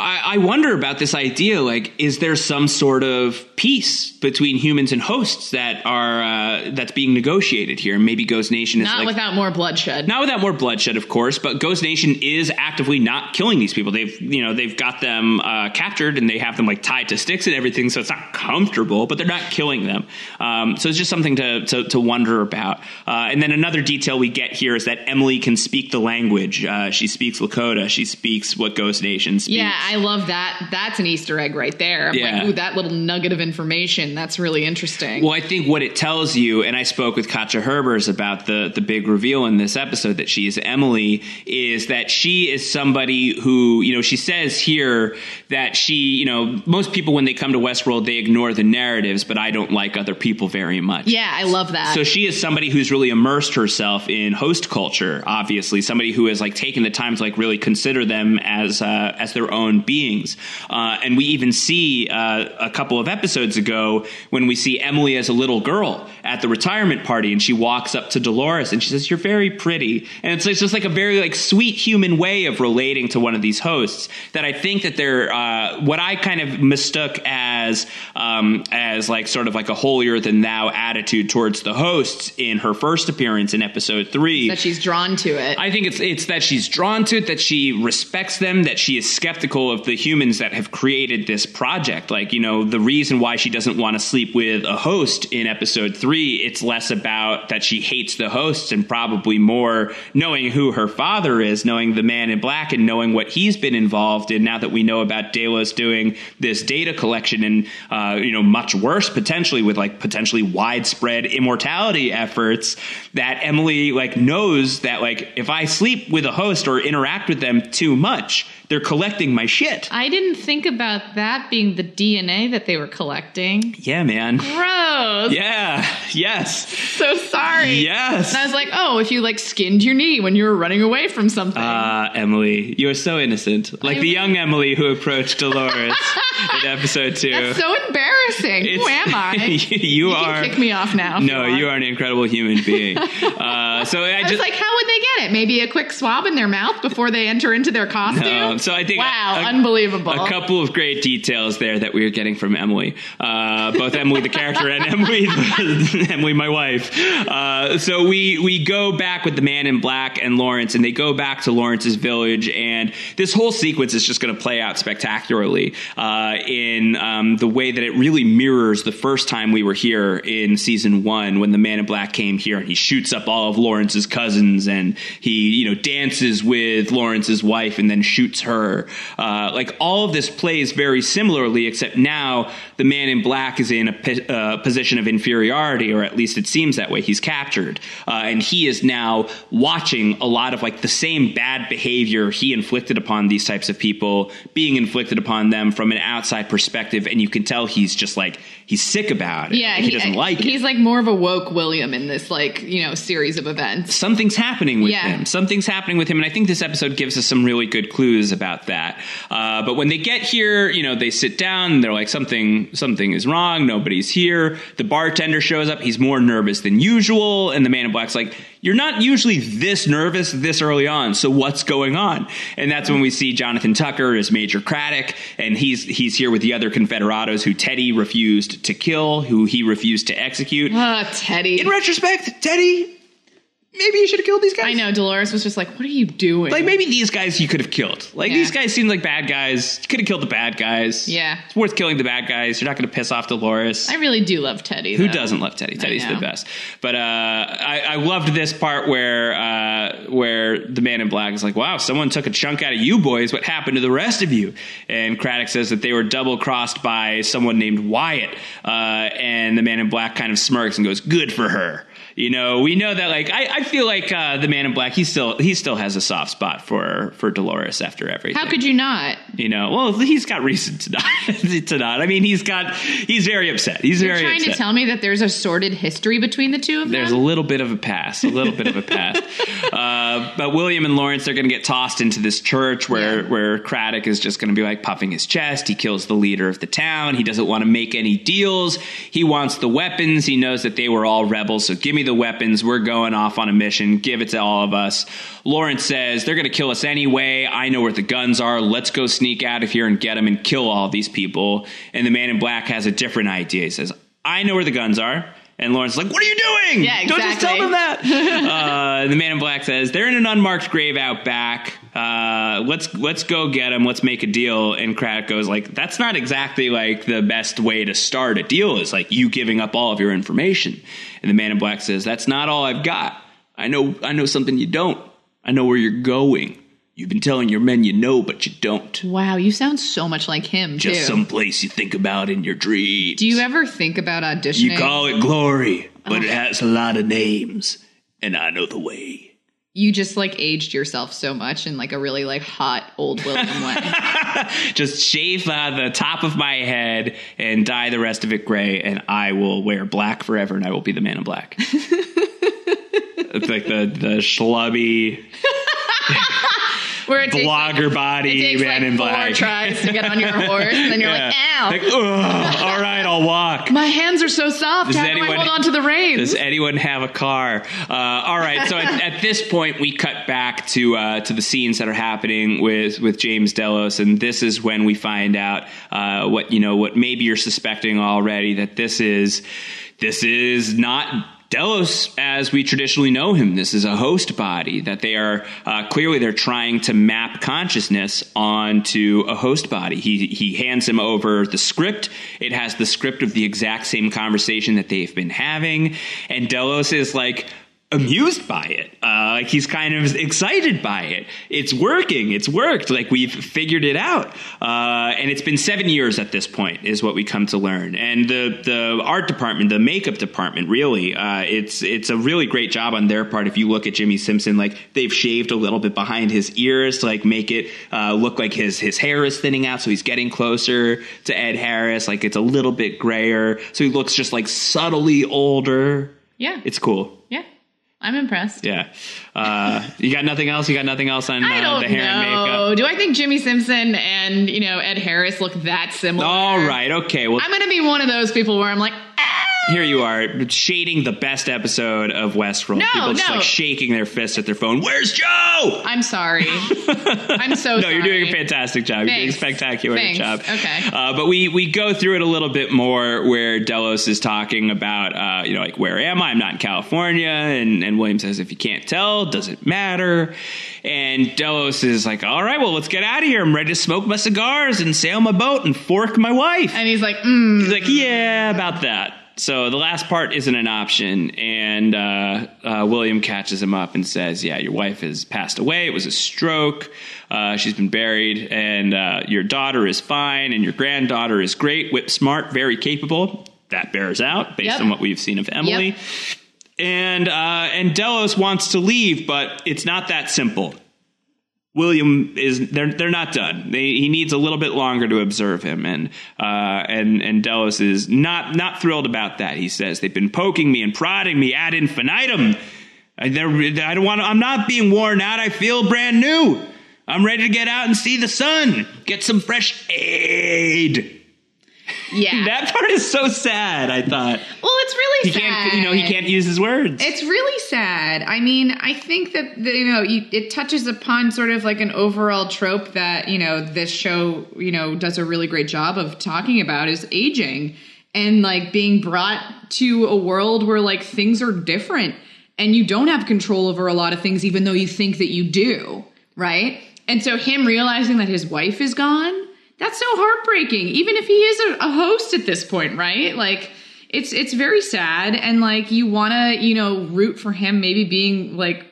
I wonder about this idea, like, is there some sort of peace between humans and hosts that are uh, that's being negotiated here? Maybe Ghost Nation is not like, without more bloodshed. Not without more bloodshed, of course, but Ghost Nation is actively not killing these people. They've, you know, they've got them uh, captured and they have them like tied to sticks and everything, so it's not comfortable, but they're not killing them. Um, so it's just something to to, to wonder about. Uh, and then another detail we get here is that Emily can speak the language. Uh, she speaks Lakota. She speaks what Ghost Nation speaks. Yeah. I love that. That's an Easter egg right there. I'm yeah. like, ooh, that little nugget of information. That's really interesting. Well, I think what it tells you, and I spoke with Katja Herbers about the, the big reveal in this episode that she is Emily, is that she is somebody who, you know, she says here that she, you know, most people when they come to Westworld, they ignore the narratives, but I don't like other people very much. Yeah, I love that. So she is somebody who's really immersed herself in host culture, obviously, somebody who has like taken the time to like really consider them as, uh, as their own beings. Uh, and we even see uh, a couple of episodes ago when we see Emily as a little girl at the retirement party, and she walks up to Dolores and she says, "You're very pretty." And it's, it's just like a very like sweet human way of relating to one of these hosts that I think that they're uh, what I kind of mistook as um, as like sort of like a holier than thou attitude towards the hosts in her first appearance in episode three. That she's drawn to it. I think it's it's that she's drawn to it, that she respects them, that she is skeptical of the humans that have created this project. Like, you know, the reason why she doesn't want to sleep with a host in episode three, it's less about that she hates the hosts and probably more knowing who her father is, knowing the Man in Black and knowing what he's been involved in now that we know about Delos doing this data collection and, uh, you know, much worse potentially with like potentially widespread immortality efforts, that Emily like knows that like if I sleep with a host or interact with them too much, They're collecting my shit. I didn't think about that being the D N A that they were collecting. Yeah, man. Gross. Yeah. Yes. So sorry. Yes. And I was like, oh, if you like skinned your knee when you were running away from something. Ah, uh, Emily, you are so innocent. Like I the really... young Emily who approached Dolores in episode two. That's so embarrassing. It's... Who am I? you you, you are. Can kick me off now. No, you, you are an incredible human being. uh, so I, I just was like, how would they get it? Maybe a quick swab in their mouth before they enter into their costume. No. So I think wow, a, unbelievable. A couple of great details there that we were getting from Emily, uh, both Emily the character and Emily, Emily my wife. Uh, so we we go back with the Man in Black and Lawrence, and they go back to Lawrence's village, and this whole sequence is just going to play out spectacularly uh, in um, the way that it really mirrors the first time we were here in season one when the Man in Black came here and he shoots up all of Lawrence's cousins and he you know dances with Lawrence's wife and then shoots her. Uh, like all of this plays very similarly, except now the Man in Black is in a p- uh, position of inferiority, or at least it seems that way. He's captured, uh, and he is now watching a lot of like the same bad behavior he inflicted upon these types of people being inflicted upon them from an outside perspective, and you can tell he's just like he's sick about it. Yeah, he, he doesn't like he's it. He's like more of a woke William in this like you know series of events. Something's happening with yeah. him. Something's happening with him, and I think this episode gives us some really good clues about that. Uh, but when they get here, you know, they sit down and they're like, something, something is wrong. Nobody's here. The bartender shows up. He's more nervous than usual. And the Man in Black's like, you're not usually this nervous this early on. So what's going on? And that's when we see Jonathan Tucker as Major Craddock. And he's, he's here with the other Confederados who Teddy refused to kill, who he refused to execute. Oh, Teddy. In retrospect, Teddy, maybe you should have killed these guys. I know. Dolores was just like, what are you doing? Like, maybe these guys you could have killed. Like, yeah. These guys seem like bad guys. Could have killed the bad guys. Yeah. It's worth killing the bad guys. You're not going to piss off Dolores. I really do love Teddy, though. Who doesn't love Teddy? Teddy's the best. But uh, I, I loved this part where uh, where the Man in Black is like, wow, someone took a chunk out of you boys. What happened to the rest of you? And Craddock says that they were double-crossed by someone named Wyatt. Uh, and the Man in Black kind of smirks and goes, good for her. You know, we know that, like, I, I feel like uh, the Man in Black, he still he still has a soft spot for for Dolores after everything. How could you not? You know, well, he's got reason to not. to not. I mean, he's got, he's very upset. He's You're very trying upset. To tell me that there's a sordid history between the two of them? There's a little bit of a past, a little bit of a past. Uh, but William and Lawrence, they're going to get tossed into this church where, yeah. where Craddock is just going to be, like, puffing his chest. He kills the leader of the town. He doesn't want to make any deals. He wants the weapons. He knows that they were all rebels, so give me the weapons. We're going off on a mission. Give it to all of us. Lawrence says they're going to kill us anyway. I know where the guns are. Let's go sneak out of here and get them and kill all these people. And the Man in Black has a different idea. He says, I know where the guns are. And Lawrence is like, what are you doing? Yeah, exactly. Don't just tell them that. uh, the Man in Black says, they're in an unmarked grave out back. Uh, let's let's go get them. Let's make a deal. And Craddock goes like, that's not exactly like the best way to start a deal. It's like you giving up all of your information. And the Man in Black says, that's not all I've got. I know I know something you don't. I know where you're going. You've been telling your men you know, but you don't. Wow, you sound so much like him, too. Just someplace you think about in your dreams. Do you ever think about auditioning? You call it glory, but oh. it has a lot of names, and I know the way. You just, like, aged yourself so much in, like, a really, like, hot old William way. Just shave uh, the top of my head and dye the rest of it gray, and I will wear black forever, and I will be the Man in Black. It's like the, the schlubby... Where it blogger like, body, it takes man like in black. Four tries to get on your horse, and then you're yeah. like, ow. Like, all right, I'll walk. My hands are so soft. Does How anyone, do I hold on to the reins? Does anyone have a car? Uh, all right, so at, at this point, we cut back to uh, to the scenes that are happening with, with James Delos, and this is when we find out uh, what you know what maybe you're suspecting already, that this is this is not... Delos, as we traditionally know him. This is a host body that they are uh, clearly they're trying to map consciousness onto a host body. He he hands him over the script. It has the script of the exact same conversation that they've been having. And Delos is like amused by it. Uh, like he's kind of excited by it. It's working. It's worked. Like we've figured it out. Uh, and it's been seven years at this point is what we come to learn. And the, the art department, the makeup department, really, uh, it's, it's a really great job on their part. If you look at Jimmy Simpson, like they've shaved a little bit behind his ears to like make it uh, look like his, his hair is thinning out. So he's getting closer to Ed Harris. Like it's a little bit grayer. So he looks just like subtly older. Yeah. It's cool. Yeah. I'm impressed. Yeah. Uh, you got nothing else? You got nothing else on uh, I don't the hair know. And makeup? Do I think Jimmy Simpson and, you know, Ed Harris look that similar? All right. Okay. Well, I'm going to be one of those people where I'm like, ah! Here you are shading the best episode of Westworld. No, people just no. like shaking their fists at their phone. Where's Joe? I'm sorry. I'm so no, sorry. No, you're doing a fantastic job. Thanks. You're doing a spectacular Thanks. job. Okay. Uh, but we, we go through it a little bit more where Delos is talking about, uh, you know, like, where am I? I'm not in California. And, and William says, if you can't tell, does it matter? And Delos is like, all right, well, let's get out of here. I'm ready to smoke my cigars and sail my boat and fork my wife. And he's like, mm. He's like, yeah, about that. So the last part isn't an option, and uh, uh, William catches him up and says, yeah, your wife has passed away. It was a stroke. Uh, she's been buried, and uh, your daughter is fine, and your granddaughter is great, whip smart, very capable. That bears out based yep. on what we've seen of Emily. Yep. And, uh, and Delos wants to leave, but it's not that simple. William is they're they're not done. They, he needs a little bit longer to observe him, and uh, and and Delos is not not thrilled about that. He says they've been poking me and prodding me ad infinitum. I, I don't want. I'm not being worn out. I feel brand new. I'm ready to get out and see the sun, get some fresh aid. Yeah, that part is so sad. I thought. Well, it's really he sad. Can't, you know, he can't use his words. It's really sad. I mean, I think that the, you know, you, it touches upon sort of like an overall trope that, you know, this show, you know, does a really great job of talking about is aging and like being brought to a world where like things are different and you don't have control over a lot of things, even though you think that you do, right? And so him realizing that his wife is gone. That's so heartbreaking, even if he is a, a host at this point, right? Like, it's it's very sad, and, like, you want to, you know, root for him maybe being, like,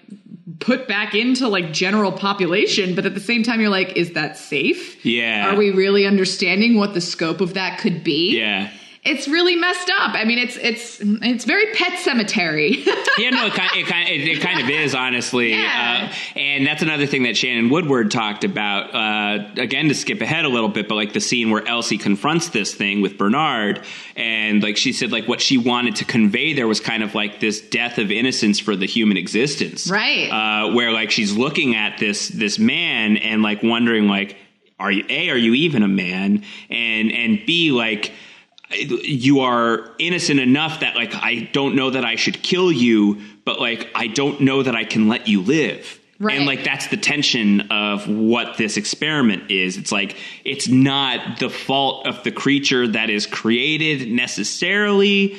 put back into, like, general population, but at the same time, you're like, is that safe? Yeah. Are we really understanding what the scope of that could be? Yeah. It's really messed up. I mean, it's it's it's very Pet Cemetery. yeah, no, it kind, it, kind, it, it kind of is, honestly. Yeah. Uh, and that's another thing that Shannon Woodward talked about. Uh, again, to skip ahead a little bit, but like the scene where Elsie confronts this thing with Bernard, and like she said, like what she wanted to convey there was kind of like this death of innocence for the human existence, right? Uh, where like she's looking at this this man and like wondering, like, are you a are you even a man? And and b like. You are innocent enough that, like, I don't know that I should kill you, but, like, I don't know that I can let you live. Right. And, like, that's the tension of what this experiment is. It's, like, it's not the fault of the creature that is created necessarily.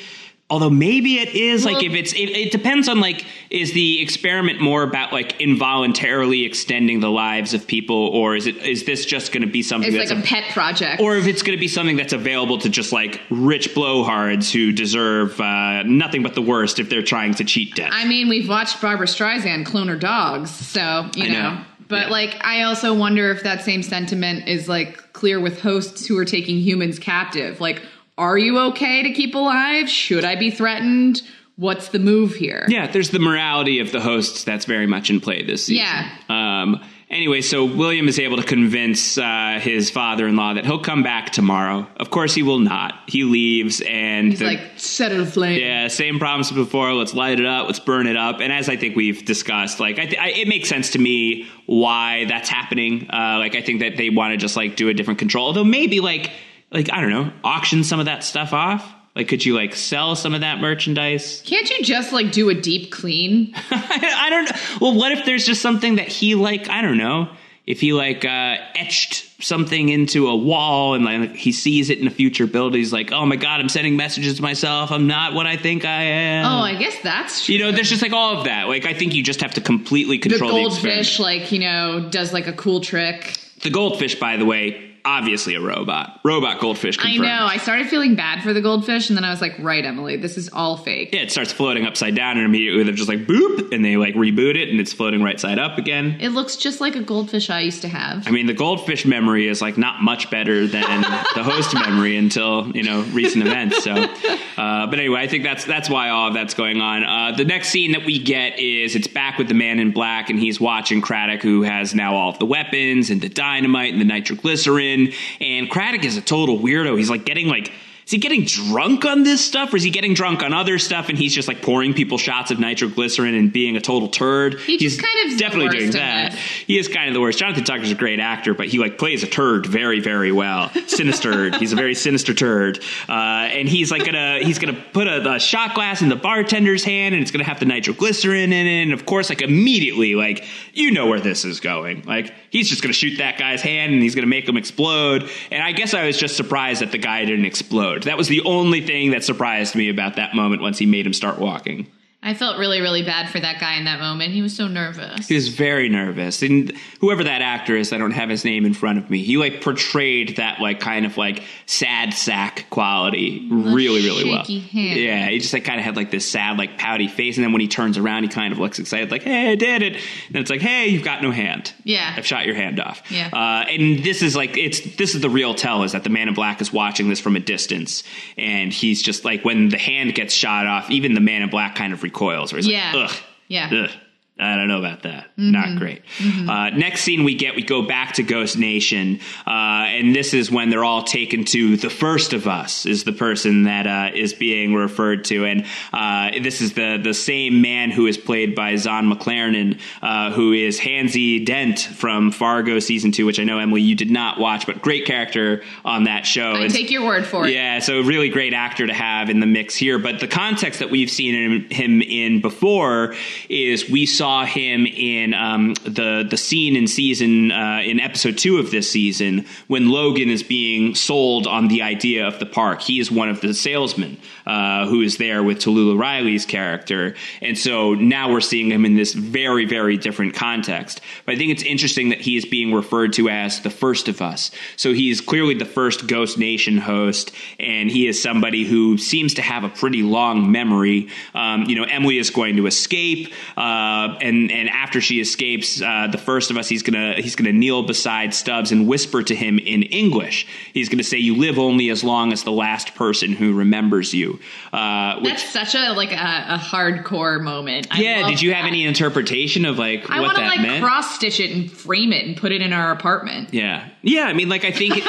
Although maybe it is well, like if it's it, it depends on like is the experiment more about like involuntarily extending the lives of people or is it is this just going to be something it's that's like a, a pet project or if it's going to be something that's available to just like rich blowhards who deserve uh, nothing but the worst if they're trying to cheat death. I mean, we've watched Barbara Streisand clone her dogs, so you I know. know. But yeah. like I also wonder if that same sentiment is like clear with hosts who are taking humans captive, like. Are you okay to keep alive? Should I be threatened? What's the move here? Yeah, there's the morality of the hosts that's very much in play this season. Yeah. Um, anyway, so William is able to convince uh, his father-in-law that he'll come back tomorrow. Of course he will not. He leaves and... He's the, like, set it aflame. Yeah, same problems before. Let's light it up. Let's burn it up. And as I think we've discussed, like, I th- I, it makes sense to me why that's happening. Uh, like, I think that they want to just, like, do a different control. Although maybe, like... Like, I don't know, auction some of that stuff off? Like, could you, like, sell some of that merchandise? Can't you just, like, do a deep clean? I don't know. Well, what if there's just something that he, like, I don't know, if he, like, uh, etched something into a wall and, like, he sees it in a future build, he's like, oh, my God, I'm sending messages to myself. I'm not what I think I am. Oh, I guess that's true. You know, there's just, like, all of that. Like, I think you just have to completely control the experiment. The goldfish, like, you know, does, like, a cool trick. The goldfish, by the way. obviously a robot. Robot goldfish confirmed. I know. I started feeling bad for the goldfish, and then I was like, right, Emily, this is all fake. Yeah, it starts floating upside down, and immediately they're just like, boop, and they like reboot it, and it's floating right side up again. It looks just like a goldfish I used to have. I mean, the goldfish memory is like not much better than the host memory until, you know, recent events. So, uh, but anyway, I think that's that's why all of that's going on. Uh, the next scene that we get is it's back with the man in black, and he's watching Craddock, who has now all of the weapons and the dynamite and the nitroglycerin. And Craddock is a total weirdo. He's like getting like, is he getting drunk on this stuff, or is he getting drunk on other stuff? And he's just like pouring people shots of nitroglycerin and being a total turd. He he's kind of definitely doing that. This. He is kind of the worst. Jonathan Tucker's a great actor, but he like plays a turd very, very well. Sinister. He's a very sinister turd. Uh, and he's like gonna he's gonna put a, a shot glass in the bartender's hand, and it's gonna have the nitroglycerin in it. And of course, like immediately, like you know where this is going. Like he's just gonna shoot that guy's hand, and he's gonna make him explode. And I guess I was just surprised that the guy didn't explode. That was the only thing that surprised me about that moment once he made him start walking. I felt really, really bad for that guy in that moment. He was so nervous. He was very nervous. And whoever that actor is, I don't have his name in front of me. He, like, portrayed that, like, kind of, like, sad sack quality the really, really shaky well. Hand. Yeah, he just, like, kind of had, like, this sad, like, pouty face. And then when he turns around, he kind of looks excited, like, hey, I did it. And it's like, hey, you've got no hand. Yeah. I've shot your hand off. Yeah. Uh, and this is, like, it's this is the real tell, is that the man in black is watching this from a distance. And he's just, like, when the hand gets shot off, even the man in black kind of recoils, or he's yeah. like, ugh, yeah, ugh, I don't know about that. Mm-hmm. Not great. Mm-hmm. Uh, next scene we get, we go back to Ghost Nation, uh, and this is when they're all taken to the First of Us, is the person that uh, is being referred to, and uh, this is the the same man who is played by Zahn McClaren, uh, who is Hansi Dent from Fargo season two, which I know, Emily, you did not watch, but great character on that show. I and, take your word for it. Yeah, so really great actor to have in the mix here, but the context that we've seen him, him in before is we saw Saw him in um, the the scene in season uh, in episode two of this season when Logan is being sold on the idea of the park. He is one of the salesmen uh, who is there with Tallulah Riley's character, and so now we're seeing him in this very, very different context. But I think it's interesting that he is being referred to as the First of Us. So he is clearly the first Ghost Nation host, and he is somebody who seems to have a pretty long memory. Um, you know, Emily is going to escape. Uh, And and after she escapes, uh, the First of Us, he's gonna he's gonna kneel beside Stubbs and whisper to him in English. He's gonna say, "You live only as long as the last person who remembers you." Uh, which, that's such a like a, a hardcore moment. I yeah. Did you that. have any interpretation of like I what wanna, that like, meant? I want to like cross stitch it and frame it and put it in our apartment. Yeah. Yeah. I mean, like I think. It,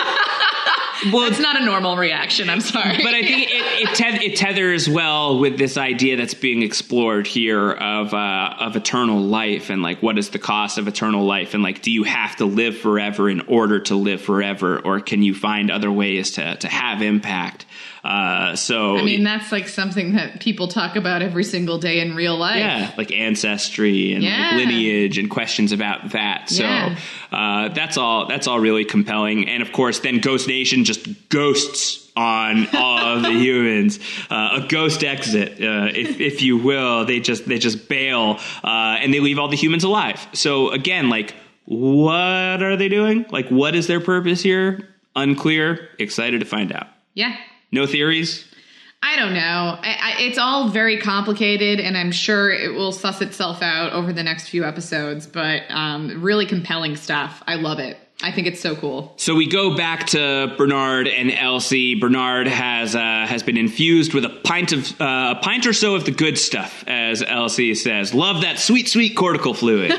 Well, it's not a normal reaction. I'm sorry, but I think it it, teth- it tethers well with this idea that's being explored here of uh, of eternal life, and like what is the cost of eternal life, and like do you have to live forever in order to live forever, or can you find other ways to to have impact? Uh, so I mean, that's like something that people talk about every single day in real life. Yeah, like ancestry and yeah. like lineage and questions about that. So yeah. uh, that's all. That's all really compelling. And of course, then Ghost Nation just ghosts on all of the humans, uh, a ghost exit, uh, if, if you will. They just they just bail uh, and they leave all the humans alive. So again, like, what are they doing? Like, what is their purpose here? Unclear. Excited to find out. Yeah. No theories? I don't know. I, I, it's all very complicated, and I'm sure it will suss itself out over the next few episodes, but um, really compelling stuff. I love it. I think it's so cool. So we go back to Bernard and Elsie. Bernard has uh, has been infused with a pint of uh, a pint or so of the good stuff, as Elsie says. Love that sweet, sweet cortical fluid.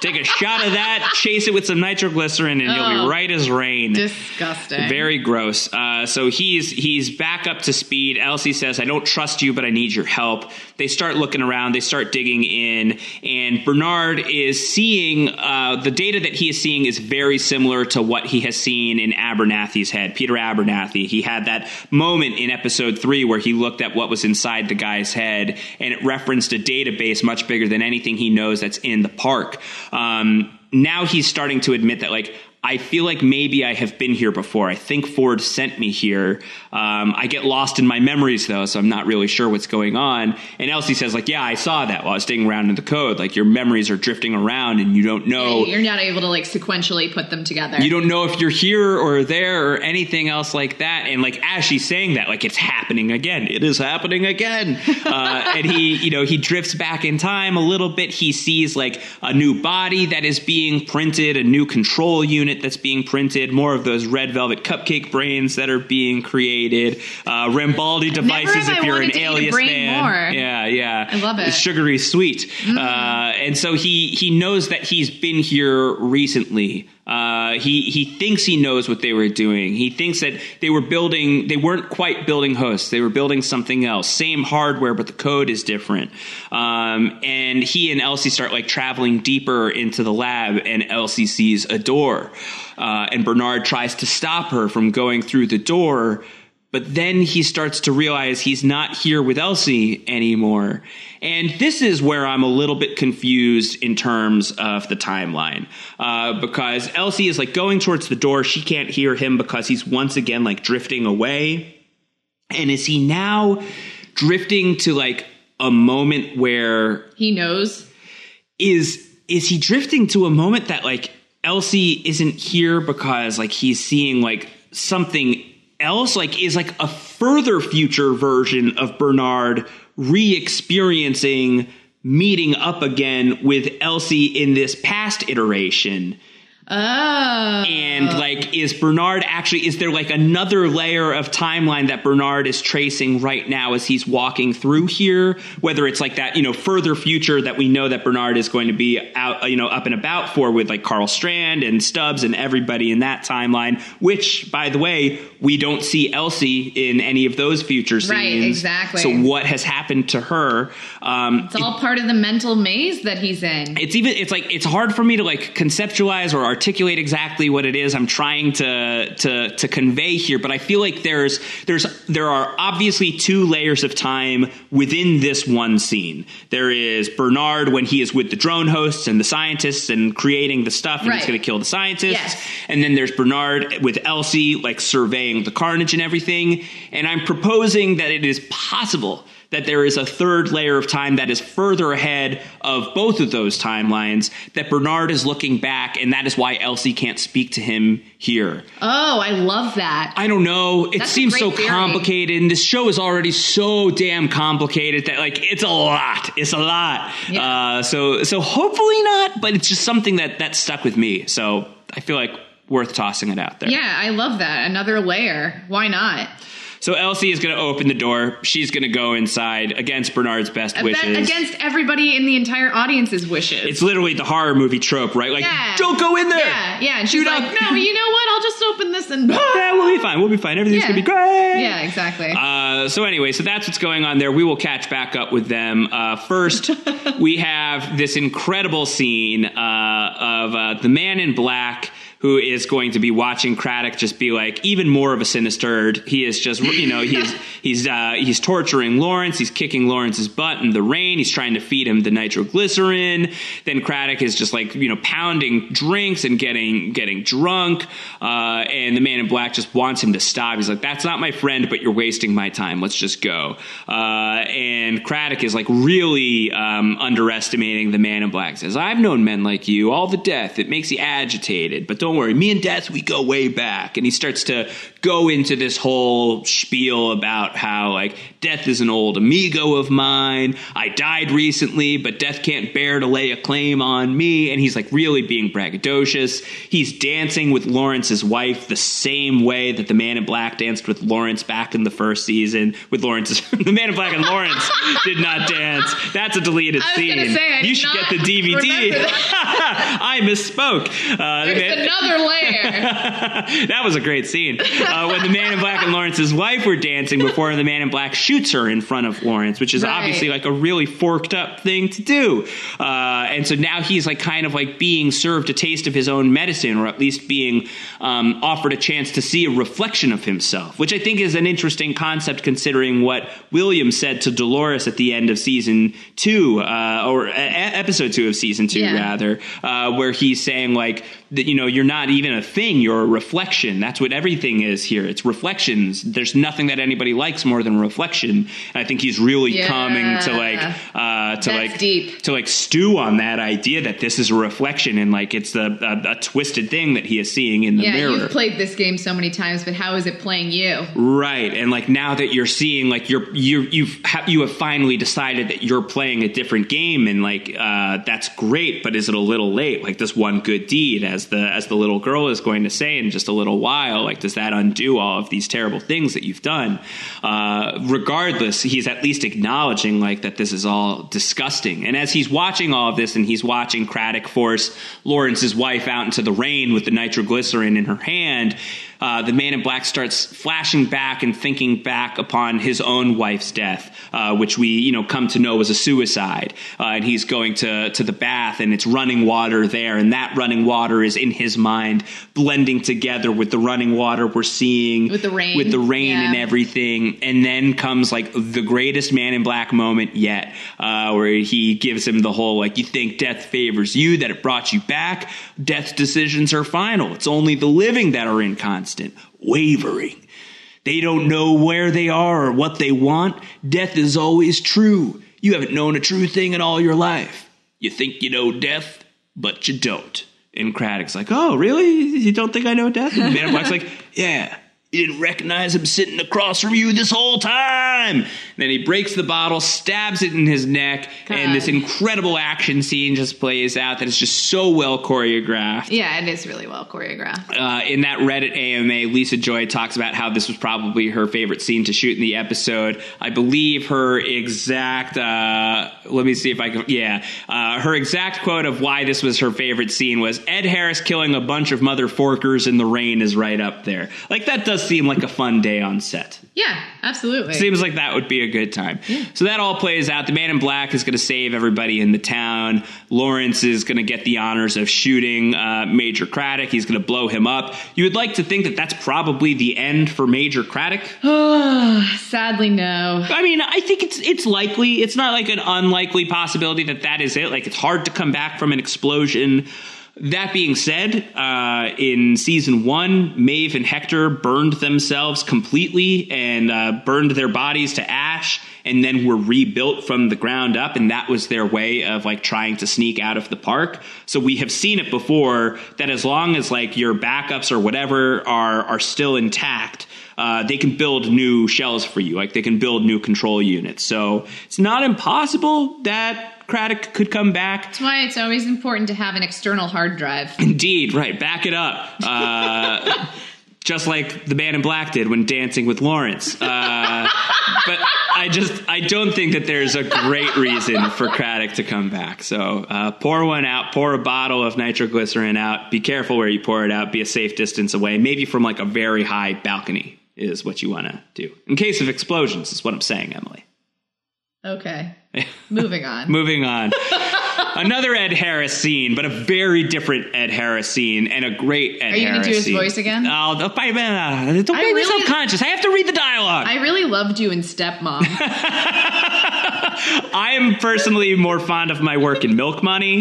Take a shot of that, chase it with some nitroglycerin, and oh, you'll be right as rain. Disgusting. Very gross. Uh, so he's he's back up to speed. Elsie says, I don't trust you, but I need your help. They start looking around. They start digging in. And Bernard is seeing, uh, the data that he is seeing is very similar to what he has seen in Abernathy's head. Peter Abernathy, he had that moment in episode three where he looked at what was inside the guy's head, and it referenced a database much bigger than anything he knows that's in the park. Um, now he's starting to admit that, like, I feel like maybe I have been here before. I think Ford sent me here. Um, I get lost in my memories, though, so I'm not really sure what's going on. And Elsie says, like, yeah, I saw that while I was digging around in the code. Like, your memories are drifting around and you don't know. You're not able to, like, sequentially put them together. You don't know if you're here or there or anything else like that. And, like, as she's saying that, like, it's happening again. It is happening again. Uh, and he, you know, he drifts back in time a little bit. He sees, like, a new body that is being printed, a new control unit that's being printed, more of those red velvet cupcake brains that are being created, uh, Rambaldi devices if I you're an alias man. More. Yeah, yeah. I love it. It's sugary sweet. Mm. Uh, and so he he knows that he's been here recently. Uh, he he thinks he knows what they were doing. He thinks that they were building, they weren't quite building hosts. They were building something else. Same hardware, but the code is different. Um, and he and Elsie start like traveling deeper into the lab, and Elsie sees a door. Uh, and Bernard tries to stop her from going through the door. But then he starts to realize he's not here with Elsie anymore. And this is where I'm a little bit confused in terms of the timeline. Uh, because Elsie is like going towards the door. She can't hear him because he's once again like drifting away. And is he now drifting to like a moment where he knows? Is is he drifting to a moment that like Elsie isn't here because like he's seeing like something else, like is like a further future version of Bernard re-experiencing meeting up again with Elsie in this past iteration. Oh. And like, is Bernard actually, is there like another layer of timeline that Bernard is tracing right now as he's walking through here? Whether it's like that, you know, further future that we know that Bernard is going to be out, you know, up and about for with like Carl Strand and Stubbs and everybody in that timeline, which by the way, we don't see Elsie in any of those future scenes. Right, exactly. So what has happened to her? Um, it's all it, part of the mental maze that he's in. It's even, it's like, it's hard for me to like conceptualize or articulate articulate exactly what it is I'm trying to to to convey here, but I feel like there's there's there are obviously two layers of time within this one scene. There is Bernard when he is with the drone hosts and the scientists and creating the stuff and right. he's going to kill the scientists. Yes. And then there's Bernard with Elsie like surveying the carnage and everything. And I'm proposing that it is possible that there is a third layer of time that is further ahead of both of those timelines, that Bernard is looking back, and that is why Elsie can't speak to him here. Oh, I love that. I don't know. It That's seems so theory. complicated, and this show is already so damn complicated that, like, it's a lot. It's a lot. Yeah. Uh, so so hopefully not, but it's just something that, that stuck with me. So I feel like worth tossing it out there. Yeah, I love that. Another layer. Why not? So Elsie is going to open the door. She's going to go inside against Bernard's best bet, wishes. Against everybody in the entire audience's wishes. It's literally the horror movie trope, right? Like, yeah. don't go in there. Yeah, yeah. And she's Shoot like, up. no, you know what? I'll just open this and... yeah, we'll be fine. We'll be fine. Everything's yeah. going to be great. Yeah, exactly. Uh, so anyway, so that's what's going on there. We will catch back up with them. Uh, first, we have this incredible scene uh, of uh, the man in black... who is going to be watching Craddock just be like even more of a sinister. He is just, you know, he's he's uh, he's torturing Lawrence. He's kicking Lawrence's butt in the rain. He's trying to feed him the nitroglycerin. Then Craddock is just like, you know, pounding drinks and getting getting drunk. Uh, and the man in black just wants him to stop. He's like, that's not my friend, but you're wasting my time. Let's just go. Uh, and Craddock is like really um, underestimating the man in black. Says, I've known men like you. All the death. It makes you agitated, but don't Don't worry, me and Death, we go way back. And he starts to go into this whole spiel about how, like, Death is an old amigo of mine. I died recently, but Death can't bear to lay a claim on me. And he's, like, really being braggadocious. He's dancing with Lawrence's wife the same way that the man in black danced with Lawrence back in the first season. With Lawrence's... the man in black and Lawrence did not dance. That's a deleted scene. I was gonna say, I you should get the D V D. I misspoke. Uh, There's the man- another layer. That was a great scene. Uh, when the man in black and Lawrence's wife were dancing before the man in black shoots her in front of Lawrence, which is right. obviously like a really forked up thing to do. Uh, and so now he's like kind of like being served a taste of his own medicine, or at least being um, offered a chance to see a reflection of himself, which I think is an interesting concept considering what William said to Dolores at the end of season two uh, or a- episode two of season two, yeah. rather, uh, where he's saying like, that, you know, you're not not even a thing. You're a reflection. That's what everything is here. It's reflections. There's nothing that anybody likes more than reflection. And I think he's really yeah. coming to like, uh, to That's like, deep. to like stew on that idea that this is a reflection and like, it's a, a, a twisted thing that he is seeing in the yeah, mirror. You've played this game so many times, but how is it playing you? Right. And like, now that you're seeing, like you're, you're, you've, ha- you have finally decided that you're playing a different game, and like, uh, that's great, but is it a little late? Like this one good deed, as the, as the little girl is going to say in just a little while, like, does that undo all of these terrible things that you've done? Uh, regardless, he's at least acknowledging like that this is all disgusting. And as he's watching all of this, and he's watching Craddock force Lawrence's wife out into the rain with the nitroglycerin in her hand, Uh, the man in black starts flashing back and thinking back upon his own wife's death, uh, which we, you know, come to know was a suicide. Uh, and he's going to to the bath, and it's running water there. And that running water is in his mind, blending together with the running water we're seeing with the rain, with the rain yeah. and everything. And then comes like the greatest Man in Black moment yet, uh, where he gives him the whole like, you think death favors you, that it brought you back. Death's decisions are final. It's only the living that are in constant. Wavering. They don't know where they are or what they want. Death is always true. You haven't known a true thing in all your life. You think you know death, but you don't. And Craddock's like, oh, really? You don't think I know death? And Man in Black's like, yeah. You didn't recognize him sitting across from you this whole time. And then he breaks the bottle, stabs it in his neck, God. and this incredible action scene just plays out that is just so well choreographed. Yeah, it is really well choreographed. Uh, in that Reddit A M A, Lisa Joy talks about how this was probably her favorite scene to shoot in the episode. I believe her exact, uh, let me see if I can, yeah. Uh, her exact quote of why this was her favorite scene was, Ed Harris killing a bunch of mother forkers in the rain is right up there. Like, that does seem like a fun day on set. Yeah, absolutely. Seems like that would be a good time. Yeah. So that all plays out. The Man in Black is going to save everybody in the town. Lawrence is going to get the honors of shooting uh, Major Craddock. He's going to blow him up. You would like to think that that's probably the end for Major Craddock. Oh, sadly, no. I mean, I think it's it's likely. It's not like an unlikely possibility that that is it. Like, it's hard to come back from an explosion. That being said, uh, in season one, Maeve and Hector burned themselves completely and uh, burned their bodies to ash, and then were rebuilt from the ground up. And that was their way of like trying to sneak out of the park. So we have seen it before that as long as like your backups or whatever are are still intact, Uh, they can build new shells for you. Like, they can build new control units. So it's not impossible that Craddock could come back. That's why it's always important to have an external hard drive. Indeed. Right. Back it up. Uh, just like the Man in Black did when dancing with Lawrence. Uh, but I just I don't think that there's a great reason for Craddock to come back. So uh, pour one out. Pour a bottle of nitroglycerin out. Be careful where you pour it out. Be a safe distance away. Maybe from like a very high balcony is what you want to do. In case of explosions is what I'm saying, Emily. Okay. Moving on. Moving on. Another Ed Harris scene, but a very different Ed Harris scene and a great Ed Harris scene. Are you going to do his scene. voice again? I'll, I'll, I'll, don't I make really, me self-conscious. I have to read the dialogue. I really loved you in Stepmom. I am personally more fond of my work in Milk Money.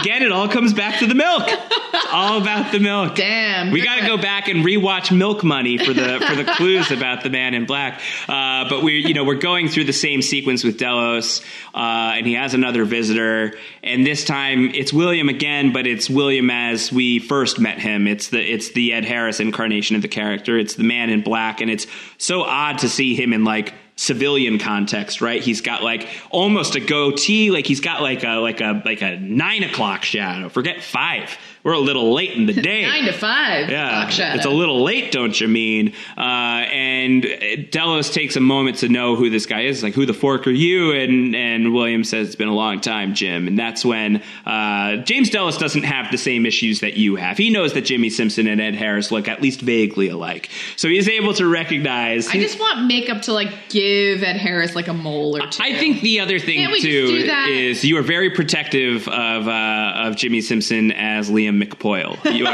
Again, it all comes back to the milk. It's all about the milk. Damn. We got to go back and rewatch Milk Money for the for the clues about the Man in Black. Uh, but we, you know, we're going through the same sequence with Delos, uh, and he has another visitor. And this time it's William again, but it's William as we first met him. It's the it's the Ed Harris incarnation of the character. It's the Man in Black, and it's so odd to see him in like civilian context, right? He's got like almost a goatee, like he's got like a like a like a nine o'clock shadow. Forget five. We're a little late in the day. Nine to five. Yeah, it's a little late, don't you mean? Uh, and Delos takes a moment to know who this guy is. It's like, who the fork are you? And and William says, it's been a long time, Jim. And that's when uh, James Delos doesn't have the same issues that you have. He knows that Jimmy Simpson and Ed Harris look at least vaguely alike. So he's able to recognize. I just want makeup to like give give Ed Harris like a mole or two. I think the other thing too is you are very protective of uh, of Jimmy Simpson as Liam McPoyle. You are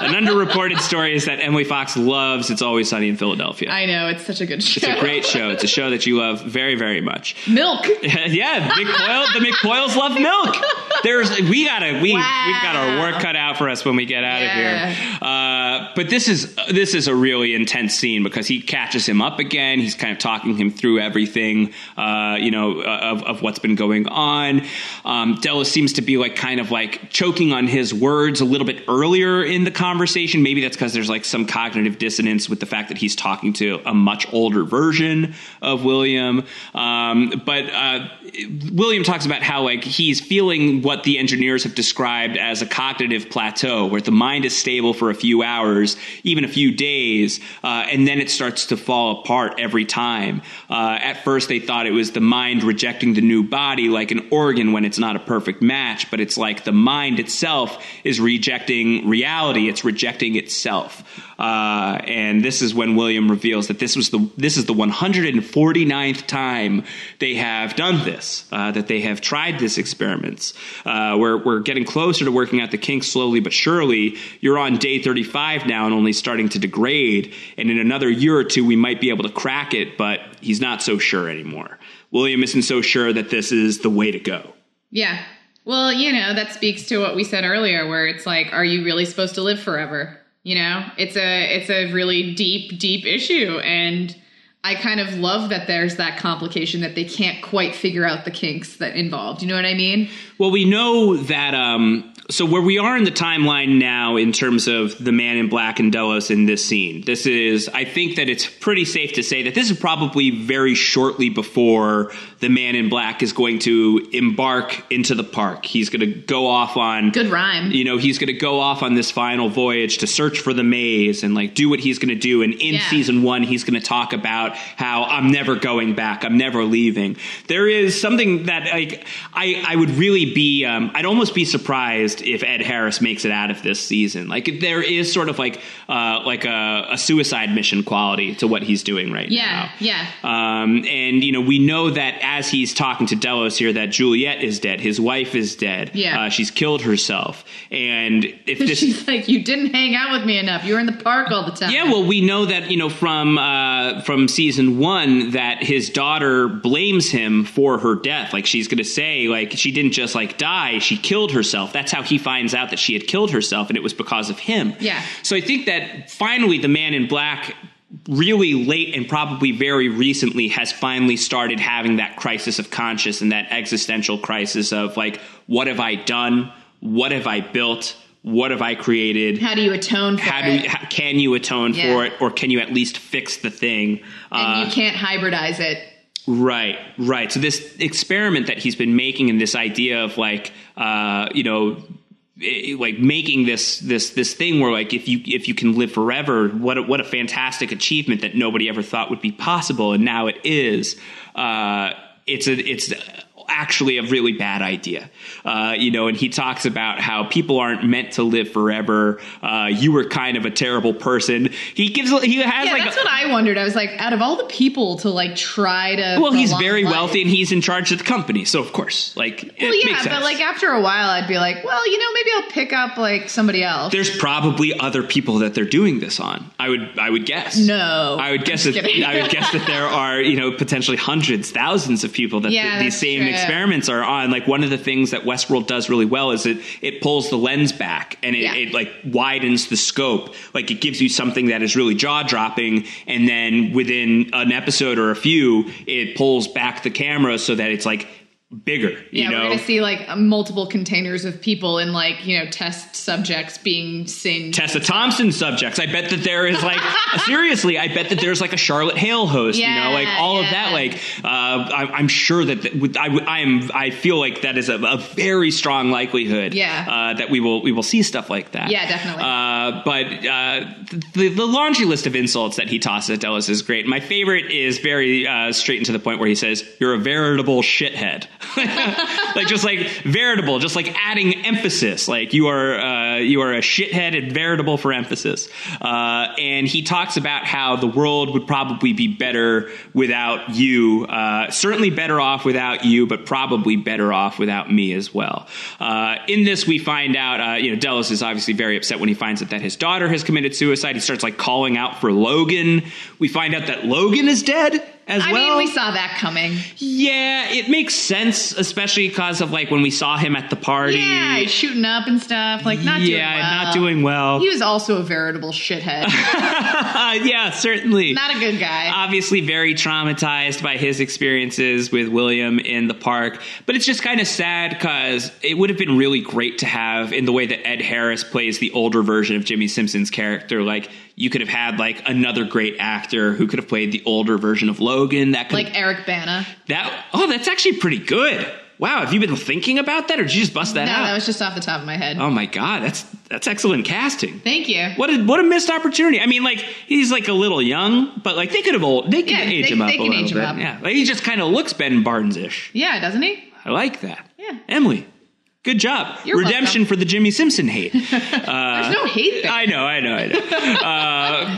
an underreported story is that Emily Fox loves It's Always Sunny in Philadelphia. I know, it's such a good show. It's a great show. It's a show that you love very, very much. Milk. Yeah, McPoyle, the McPoyles love milk. There's we gotta we wow. we've got our work cut out for us when we get out yeah. of here. Uh, but this is this is a really intense scene because he catches him up again. He's kind of talking him through everything, uh, you know, of, of what's been going on. Um, Delos seems to be like kind of like choking on his words a little bit earlier in the conversation. Maybe that's because there's like some cognitive dissonance with the fact that he's talking to a much older version of William. Um, but uh, William talks about how like he's feeling what the engineers have described as a cognitive plateau, where the mind is stable for a few hours, even a few days, uh, and then it starts to fall apart every time. Uh, at first, they thought it was the mind rejecting the new body like an organ when it's not a perfect match, but it's like the mind itself is rejecting reality. It's rejecting itself. Uh, and this is when William reveals that this was the this is the one hundred forty-ninth time they have done this, uh, that they have tried this experiment. Uh, we're, we're getting closer to working out the kinks slowly but surely. You're on day thirty-five now and only starting to degrade. And in another year or two, we might be able to crack it, but he's not so sure anymore. William isn't so sure that this is the way to go. Yeah. Well, you know, that speaks to what we said earlier, where it's like, are you really supposed to live forever? You know, it's a it's a really deep, deep issue. And I kind of love that there's that complication that they can't quite figure out the kinks that involved. You know what I mean? Well, we know that. Um, so where we are in the timeline now in terms of the Man in Black and Delos in this scene, this is I think that it's pretty safe to say that this is probably very shortly before the Man in Black is going to embark into the park. He's going to go off on... Good rhyme. You know, he's going to go off on this final voyage to search for the maze and, like, do what he's going to do. And in yeah. season one, he's going to talk about how I'm never going back. I'm never leaving. There is something that, like, I, I would really be... Um, I'd almost be surprised if Ed Harris makes it out of this season. Like, there is sort of, like, uh, like a, a suicide mission quality to what he's doing right yeah, now. Yeah, yeah. Um, and, you know, we know that... as he's talking to Delos here, that Juliet is dead. His wife is dead. Yeah. Uh, she's killed herself. And if this... She's like, you didn't hang out with me enough. You were in the park all the time. Yeah, well, we know that, you know, from uh, from season one that his daughter blames him for her death. Like, she's going to say, like, she didn't just, like, die. She killed herself. That's how he finds out that she had killed herself, and it was because of him. Yeah. So I think that finally the Man in Black... really late and probably very recently has finally started having that crisis of conscience and that existential crisis of like, what have I done? What have I built? What have I created? How do you atone for how do, it? How, can you atone yeah. for it? Or can you at least fix the thing? And uh, you can't hybridize it. Right, right. So this experiment that he's been making and this idea of like, uh, you know, like making this this this thing where like if you if you can live forever, what a, what a fantastic achievement that nobody ever thought would be possible, and now it is. Uh, it's a it's actually a really bad idea, uh, you know. And he talks about how people aren't meant to live forever. Uh, you were kind of a terrible person. He gives he has yeah, like that's a, what I wondered. I was like, out of all the people to like try to well, he's very life. wealthy and he's in charge of the company, so of course, like well, it yeah, makes sense. But like after a while, I'd be like, well, you know, maybe I'll pick up like somebody else. There's probably other people that they're doing this on. I would I would guess. No, I would guess that I would guess that there are you know potentially hundreds, thousands of people that yeah, the, these same. True. Experiments are on. Like one of the things that Westworld does really well is it it pulls the lens back and it, yeah. it like widens the scope. Like it gives you something that is really jaw-dropping, and then within an episode or a few it pulls back the camera so that it's like bigger. You yeah, know? We're going to see like multiple containers of people and like, you know, test subjects being singed. Tessa Thompson subjects. I bet that there is like, seriously, I bet that there's like a Charlotte Hale host, yeah, you know, like all yeah. of that. Like, uh, I, I'm sure that th- I, I am, I feel like that is a, a very strong likelihood yeah. uh, that we will, we will see stuff like that. Yeah, definitely. Uh, but uh, the, the laundry list of insults that he tosses at Delos is great. My favorite is very uh, straight and to the point where he says, "You're a veritable shithead." Like just like veritable, just like adding emphasis. Like you are, uh, you are a shithead and veritable for emphasis. Uh, and he talks about how the world would probably be better without you, uh, certainly better off without you, but probably better off without me as well. Uh, in this, we find out, uh, you know, Delos is obviously very upset when he finds out that his daughter has committed suicide. He starts like calling out for Logan. We find out that Logan is dead. As I well. mean, we saw that coming. Yeah, it makes sense, especially because of, like, when we saw him at the party. Yeah, he's shooting up and stuff. Like, not yeah, doing well. Yeah, not doing well. He was also a veritable shithead. Yeah, certainly. Not a good guy. Obviously very traumatized by his experiences with William in the park. But it's just kind of sad because it would have been really great to have, in the way that Ed Harris plays the older version of Jimmy Simpson's character, like, you could have had, like, another great actor who could have played the older version of Logan. That could Like have, Eric Bana. That, oh, that's actually pretty good. Wow, have you been thinking about that, or did you just bust that no, out? No, that was just off the top of my head. Oh, my God, that's that's excellent casting. Thank you. What a, what a missed opportunity. I mean, like, he's, like, a little young, but, like, they could have old. They could yeah, age they, him up they can a little age bit. Him up. Yeah, like, he just kind of looks Ben Barnes-ish. Yeah, doesn't he? I like that. Yeah. Emily. Good job. You're Redemption welcome. For the Jimmy Simpson hate. Uh, There's no hate there. I know, I know, I know.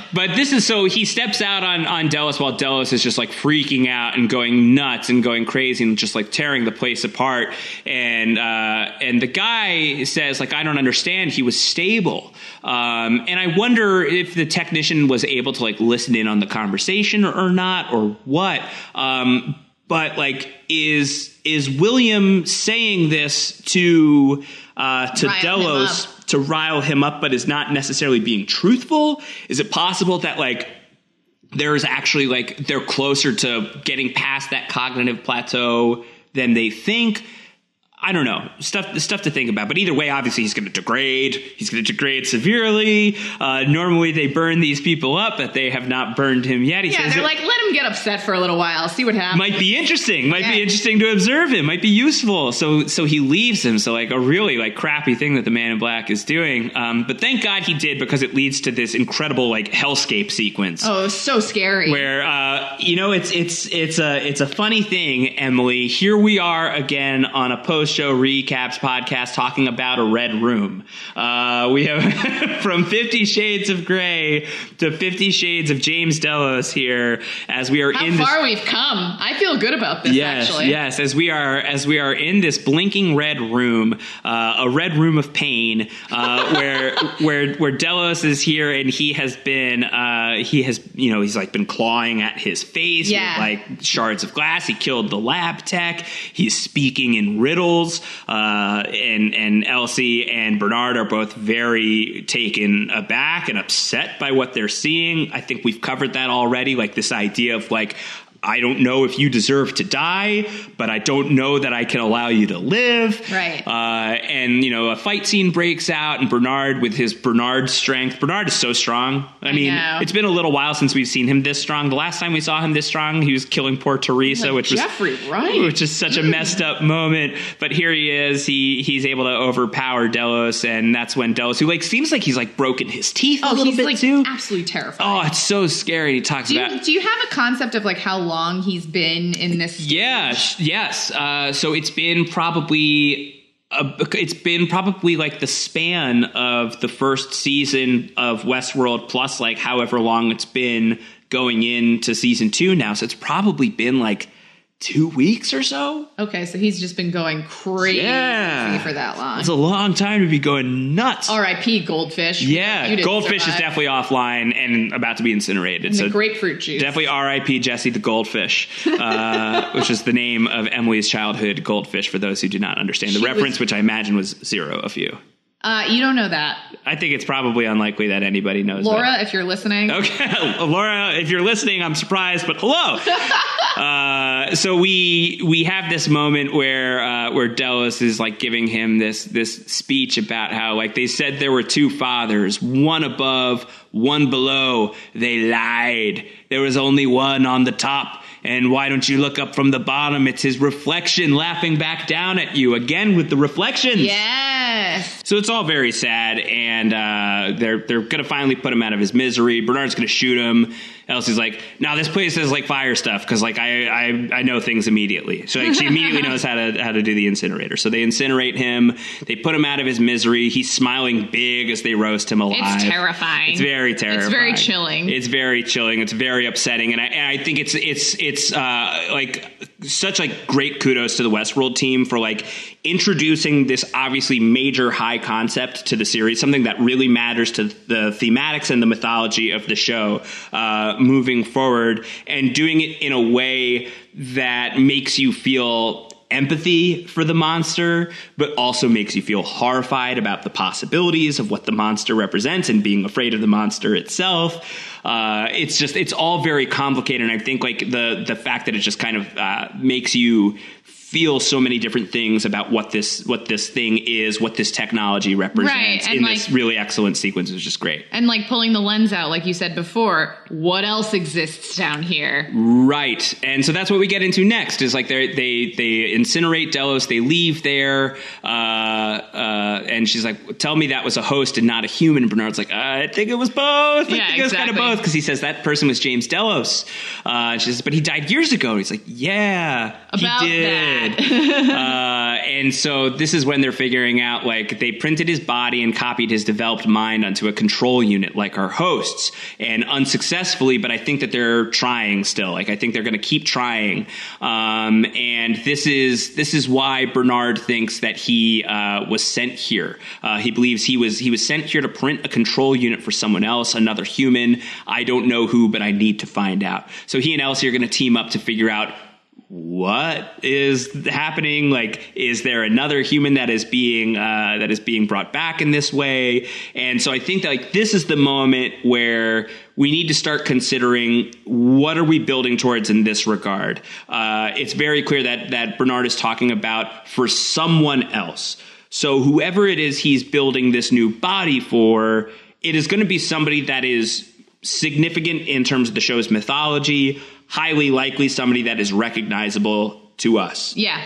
Uh, but this is, so he steps out on, on Delos while Delos is just like freaking out and going nuts and going crazy and just like tearing the place apart. And, uh, and the guy says, like, I don't understand. He was stable. Um, and I wonder if the technician was able to like listen in on the conversation or, or not or what. Um, but like, is... Is William saying this to uh, to rile Delos to rile him up, but is not necessarily being truthful? Is it possible that like there's actually like they're closer to getting past that cognitive plateau than they think? I don't know. Stuff stuff to think about. But either way, obviously, he's going to degrade. He's going to degrade severely. Uh, normally, they burn these people up, but they have not burned him yet. He yeah, says they're it, like, let him get upset for a little while. See what happens. Might be interesting. Might yeah. be interesting to observe him. Might be useful. So so he leaves him. So, like, a really, like, crappy thing that the Man in Black is doing. Um, but thank God he did, because it leads to this incredible, like, hellscape sequence. Oh, it was so scary. Where, uh, you know, it's, it's, it's, a, it's a funny thing, Emily. Here we are again on a Post Show Recaps podcast talking about a red room. Uh, we have from Fifty Shades of Grey to Fifty Shades of James Delos here as we are How in this. How far we've come. I feel good about this, yes, actually. Yes, as we are as we are in this blinking red room, uh, a red room of pain, uh, where where where Delos is here and he has been uh, he has you know he's like been clawing at his face yeah. with like shards of glass. He killed the lab tech. He's speaking in riddles. Uh, and and Elsie and Bernard are both very taken aback and upset by what they're seeing. I think we've covered that already, like this idea of like, I don't know if you deserve to die, but I don't know that I can allow you to live. Right. Uh, and, you know, a fight scene breaks out and Bernard with his Bernard strength. Bernard is so strong. I, I mean, know. It's been a little while since we've seen him this strong. The last time we saw him this strong, he was killing poor Teresa, like which Jeffrey was Jeffrey Wright, which is such mm. a messed up moment. But here he is. He He's able to overpower Delos. And that's when Delos, who like seems like he's like broken his teeth oh, a little he's, bit like, too. Absolutely terrifying. Oh, it's so scary. He talks do you, about. Do you have a concept of like how long long he's been in this stage? Yes, yes. Uh, so it's been probably a, it's been probably like the span of the first season of Westworld plus like however long it's been going into season two now. So it's probably been like two weeks or so. Okay, so he's just been going crazy yeah. for that long. It's a long time to be going nuts. R I P Goldfish. Yeah, Goldfish survive. Is definitely offline and about to be incinerated. And so the grapefruit juice. Definitely R I P Jesse the Goldfish, uh, which is the name of Emily's childhood goldfish, for those who do not understand the she reference, was, which I imagine was zero of you. Uh, you don't know that. I think it's probably unlikely that anybody knows Laura, that. if you're listening. Okay, Laura, if you're listening, I'm surprised, but hello. Uh, so we we have this moment where uh, where Delos is like giving him this this speech about how like they said there were two fathers, one above, one below. They lied. There was only one on the top. And why don't you look up from the bottom? It's his reflection laughing back down at you again with the reflections. Yes. So it's all very sad, and uh, they're they're going to finally put him out of his misery. Bernard's going to shoot him. Elsie's like, no, nah, this place is like fire stuff because like I, I I know things immediately. So like, she immediately knows how to how to do the incinerator. So they incinerate him. They put him out of his misery. He's smiling big as they roast him alive. It's terrifying. It's very terrifying. It's very chilling. It's very chilling. It's very upsetting. And I and I think it's it's it's uh, like such like great kudos to the Westworld team for like introducing this obviously major high concept to the series, something that really matters to the thematics and the mythology of the show uh, moving forward, and doing it in a way that makes you feel empathy for the monster, but also makes you feel horrified about the possibilities of what the monster represents and being afraid of the monster itself. Uh, it's just, it's all very complicated. And I think like the, the fact that it just kind of uh, makes you feel so many different things about what this what this thing is, what this technology represents, right, in like, this really excellent sequence is just great. And like pulling the lens out, like you said before, what else exists down here? Right. And so that's what we get into next is like they they they incinerate Delos, they leave there, uh, uh, and she's like, tell me that was a host and not a human. Bernard's like, I think it was both. I yeah, think exactly. It was kind of both, because he says that person was James Delos. Uh, she says, but he died years ago. And he's like, yeah, about he did. That. uh, and so this is when they're figuring out, like, they printed his body and copied his developed mind onto a control unit like our hosts, and unsuccessfully, but I think that they're trying still. Like, I think they're going to keep trying. Um, and this is this is why Bernard thinks that he uh, was sent here. Uh, he believes he was he was sent here to print a control unit for someone else, another human. I don't know who, but I need to find out. So he and Elsie are going to team up to figure out what is happening. Like, is there another human that is being uh, that is being brought back in this way? And so I think that like this is the moment where we need to start considering what are we building towards in this regard. Uh, it's very clear that that Bernard is talking about for someone else. So whoever it is he's building this new body for, it is going to be somebody that is significant in terms of the show's mythology, highly likely somebody that is recognizable to us. Yeah.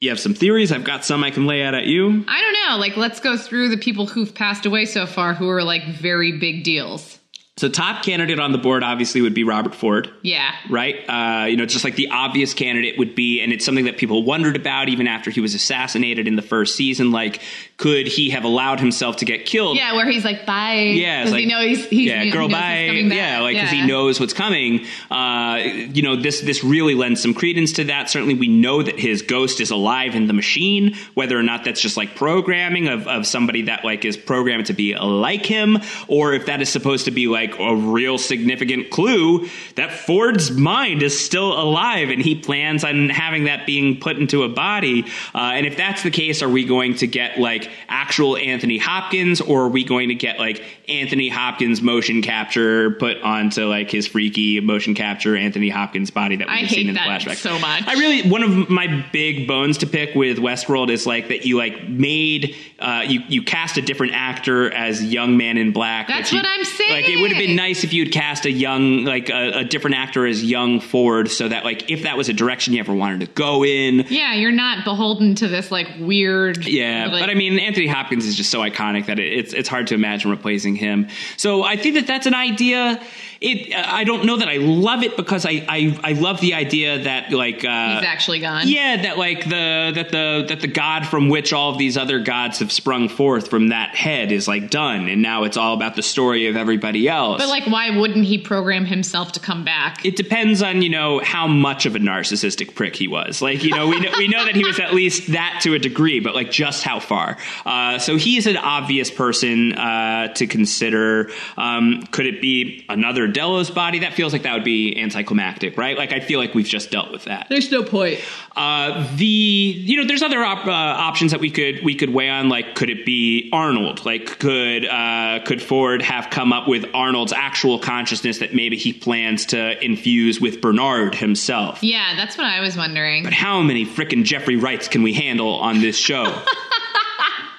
You have some theories. I've got some I can lay out at you. I don't know. Like, let's go through the people who've passed away so far who are like very big deals. So top candidate on the board obviously would be Robert Ford. Yeah. Right? Uh, you know, just like the obvious candidate would be, and it's something that people wondered about even after he was assassinated in the first season, like, could he have allowed himself to get killed? Yeah, where he's like, bye. Yeah. Because like, he knows he's, he's, yeah, girl, he knows bye. He's coming back. Yeah, like, because yeah. he knows what's coming. Uh, you know, this, this really lends some credence to that. Certainly we know that his ghost is alive in the machine, whether or not that's just like programming of, of somebody that like is programmed to be like him, or if that is supposed to be like, like a real significant clue that Ford's mind is still alive and he plans on having that being put into a body. Uh, and if that's the case, are we going to get like actual Anthony Hopkins, or are we going to get like Anthony Hopkins motion capture put onto like his freaky motion capture Anthony Hopkins body that we've seen in the flashback? So much. I really, one of my big bones to pick with Westworld is like that you like made, uh, you, you cast a different actor as Young Man in Black. That's you, what I'm saying. Like, it would have been nice if you had cast a young, like a, a different actor as young Ford, so that like if that was a direction you ever wanted to go in, yeah, you're not beholden to this like weird. Yeah, like, but I mean, Anthony Hopkins is just so iconic that it, it's it's hard to imagine replacing him. So I think that that's an idea. It I don't know that I love it, because I I, I love the idea that like uh, he's actually gone. Yeah, that like the that the that the god from which all of these other gods have sprung forth from that head is like done, and now it's all about the story of everybody else. But like, why wouldn't he program himself to come back? It depends on, you know, how much of a narcissistic prick he was. Like, you know, we know, we know that he was at least that to a degree, but like just how far. Uh, so he's an obvious person uh, to consider. Um, could it be another Delos body? That feels like that would be anticlimactic, right? Like, I feel like we've just dealt with that. There's no point. Uh, the, you know, there's other op- uh, options that we could we could weigh on. Like, could it be Arnold? Like, could uh, could Ford have come up with Arnold's actual consciousness that maybe he plans to infuse with Bernard himself? Yeah, that's what I was wondering. But how many frickin' Jeffrey Wrights can we handle on this show?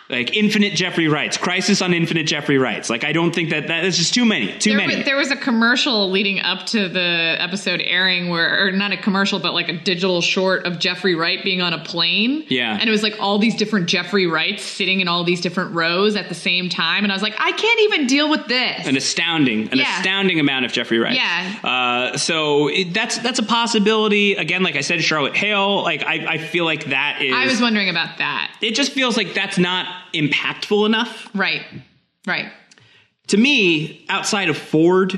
Like Infinite Jeffrey Wrights, Crisis on Infinite Jeffrey Wrights. Like, I don't think that, that that's just too many, too there many. Was, there was a commercial leading up to the episode airing where, or not a commercial, but like a digital short of Jeffrey Wright being on a plane. Yeah. And it was like all these different Jeffrey Wrights sitting in all these different rows at the same time. And I was like, I can't even deal with this. An astounding, an yeah. astounding amount of Jeffrey Wrights. Yeah. Uh, so it, that's, that's a possibility. Again, like I said, Charlotte Hale, like I, I feel like that is. I was wondering about that. It just feels like that's not impactful enough. Right. Right. To me, outside of Ford,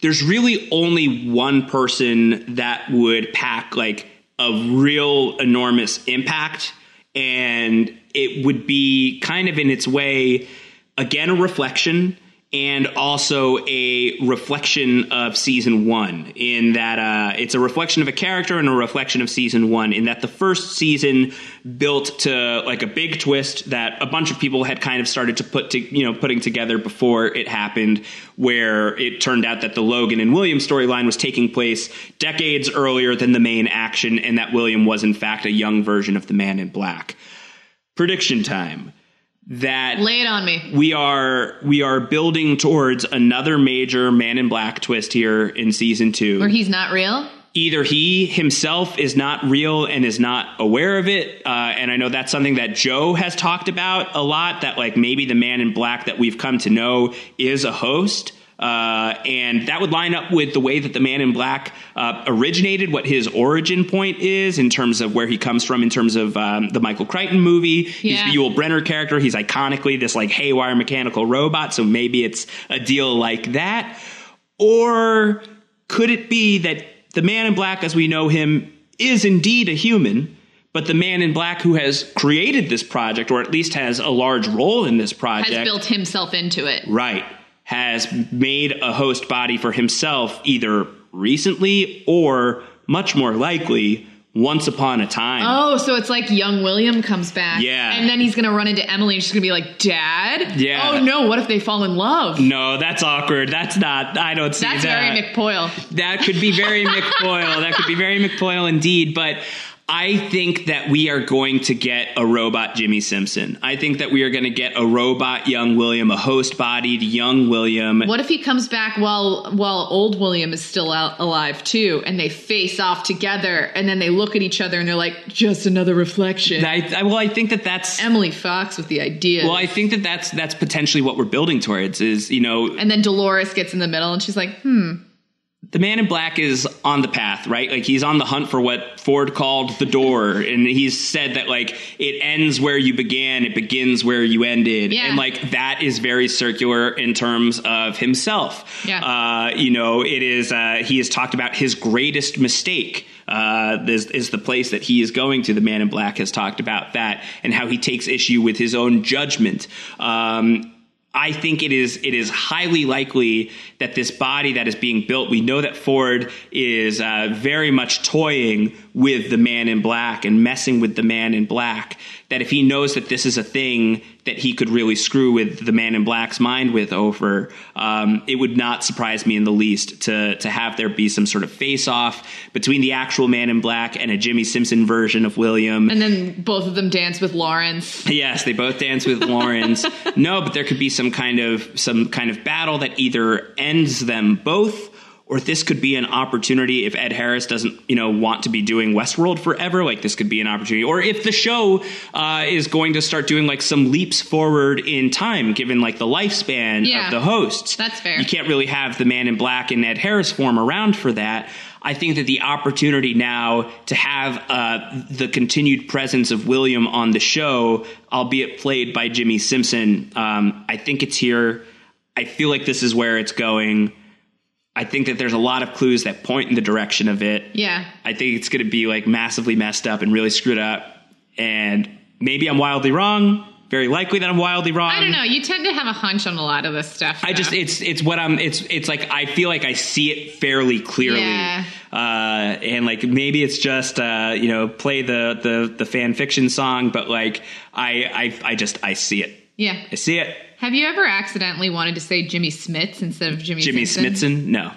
there's really only one person that would pack like a real enormous impact. And it would be kind of in its way, again, a reflection and also a reflection of season one in that uh, it's a reflection of a character and a reflection of season one in that the first season built to like a big twist that a bunch of people had kind of started to put to, you know, putting together before it happened, where it turned out that the Logan and William storyline was taking place decades earlier than the main action and that William was in fact a young version of the Man in Black. Prediction time. That lay it on me. We are we are building towards another major Man in Black twist here in season two, where he's not real. Either he himself is not real and is not aware of it, uh, and I know that's something that Jo has talked about a lot. That like maybe the Man in Black that we've come to know is a host. Uh, and that would line up with the way that the Man in Black uh, originated, what his origin point is in terms of where he comes from, in terms of um, the Michael Crichton movie. Yeah. He's the Yul Brynner character. He's iconically this like haywire mechanical robot. So maybe it's a deal like that. Or could it be that the Man in Black, as we know him, is indeed a human? But the Man in Black who has created this project, or at least has a large role in this project, has built himself into it. Right. Has made a host body for himself either recently or much more likely once upon a time. Oh, so it's like young William comes back. Yeah. And then he's going to run into Emily and she's going to be like, Dad? Yeah. Oh, no. What if they fall in love? No, that's awkward. That's not. I don't see that's that. That's very McPoyle. That could be very McPoyle. That could be very McPoyle indeed. But I think that we are going to get a robot Jimmy Simpson. I think that we are going to get a robot young William, a host-bodied young William. What if he comes back while while old William is still out alive, too, and they face off together, and then they look at each other, and they're like, just another reflection. I, I, well, I think that that's... Emily Fox with the idea. Well, I think that that's, that's potentially what we're building towards is, you know... And then Dolores gets in the middle, and she's like, hmm... The Man in Black is on the path, right? Like he's on the hunt for what Ford called the door. And he's said that like it ends where you began. It begins where you ended. Yeah. And like that is very circular in terms of himself. Yeah. Uh, you know, it is uh, he has talked about his greatest mistake. Uh, is, is the place that he is going to. The Man in Black has talked about that and how he takes issue with his own judgment. Um I think it is it is highly likely that this body that is being built, we know that Ford is uh, very much toying with the Man in Black and messing with the Man in Black, that if he knows that this is a thing that he could really screw with the Man in Black's mind with over, um, it would not surprise me in the least to to have there be some sort of face-off between the actual Man in Black and a Jimmy Simpson version of William. And then both of them dance with Lawrence. Yes, they both dance with Lawrence. No, but there could be some kind of some kind of battle that either ends them both, or this could be an opportunity if Ed Harris doesn't, you know, want to be doing Westworld forever. Like this could be an opportunity. Or if the show uh, is going to start doing like some leaps forward in time, given like the lifespan yeah, of the hosts. That's fair. You can't really have the Man in Black and Ed Harris form around for that. I think that the opportunity now to have uh, the continued presence of William on the show, albeit played by Jimmy Simpson, um, I think it's here. I feel like this is where it's going. I think that there's a lot of clues that point in the direction of it. Yeah. I think it's going to be like massively messed up and really screwed up. And maybe I'm wildly wrong. Very likely that I'm wildly wrong. I don't know. You tend to have a hunch on a lot of this stuff. Though. I just, it's, it's what I'm, it's, it's like, I feel like I see it fairly clearly. Yeah. Uh, and like, maybe it's just, uh, you know, play the, the, the fan fiction song, but like, I, I, I just, I see it. Yeah. I see it. Have you ever accidentally wanted to say Jimmy Smits instead of Jimmy Jimmy Simpson? Smitson? No.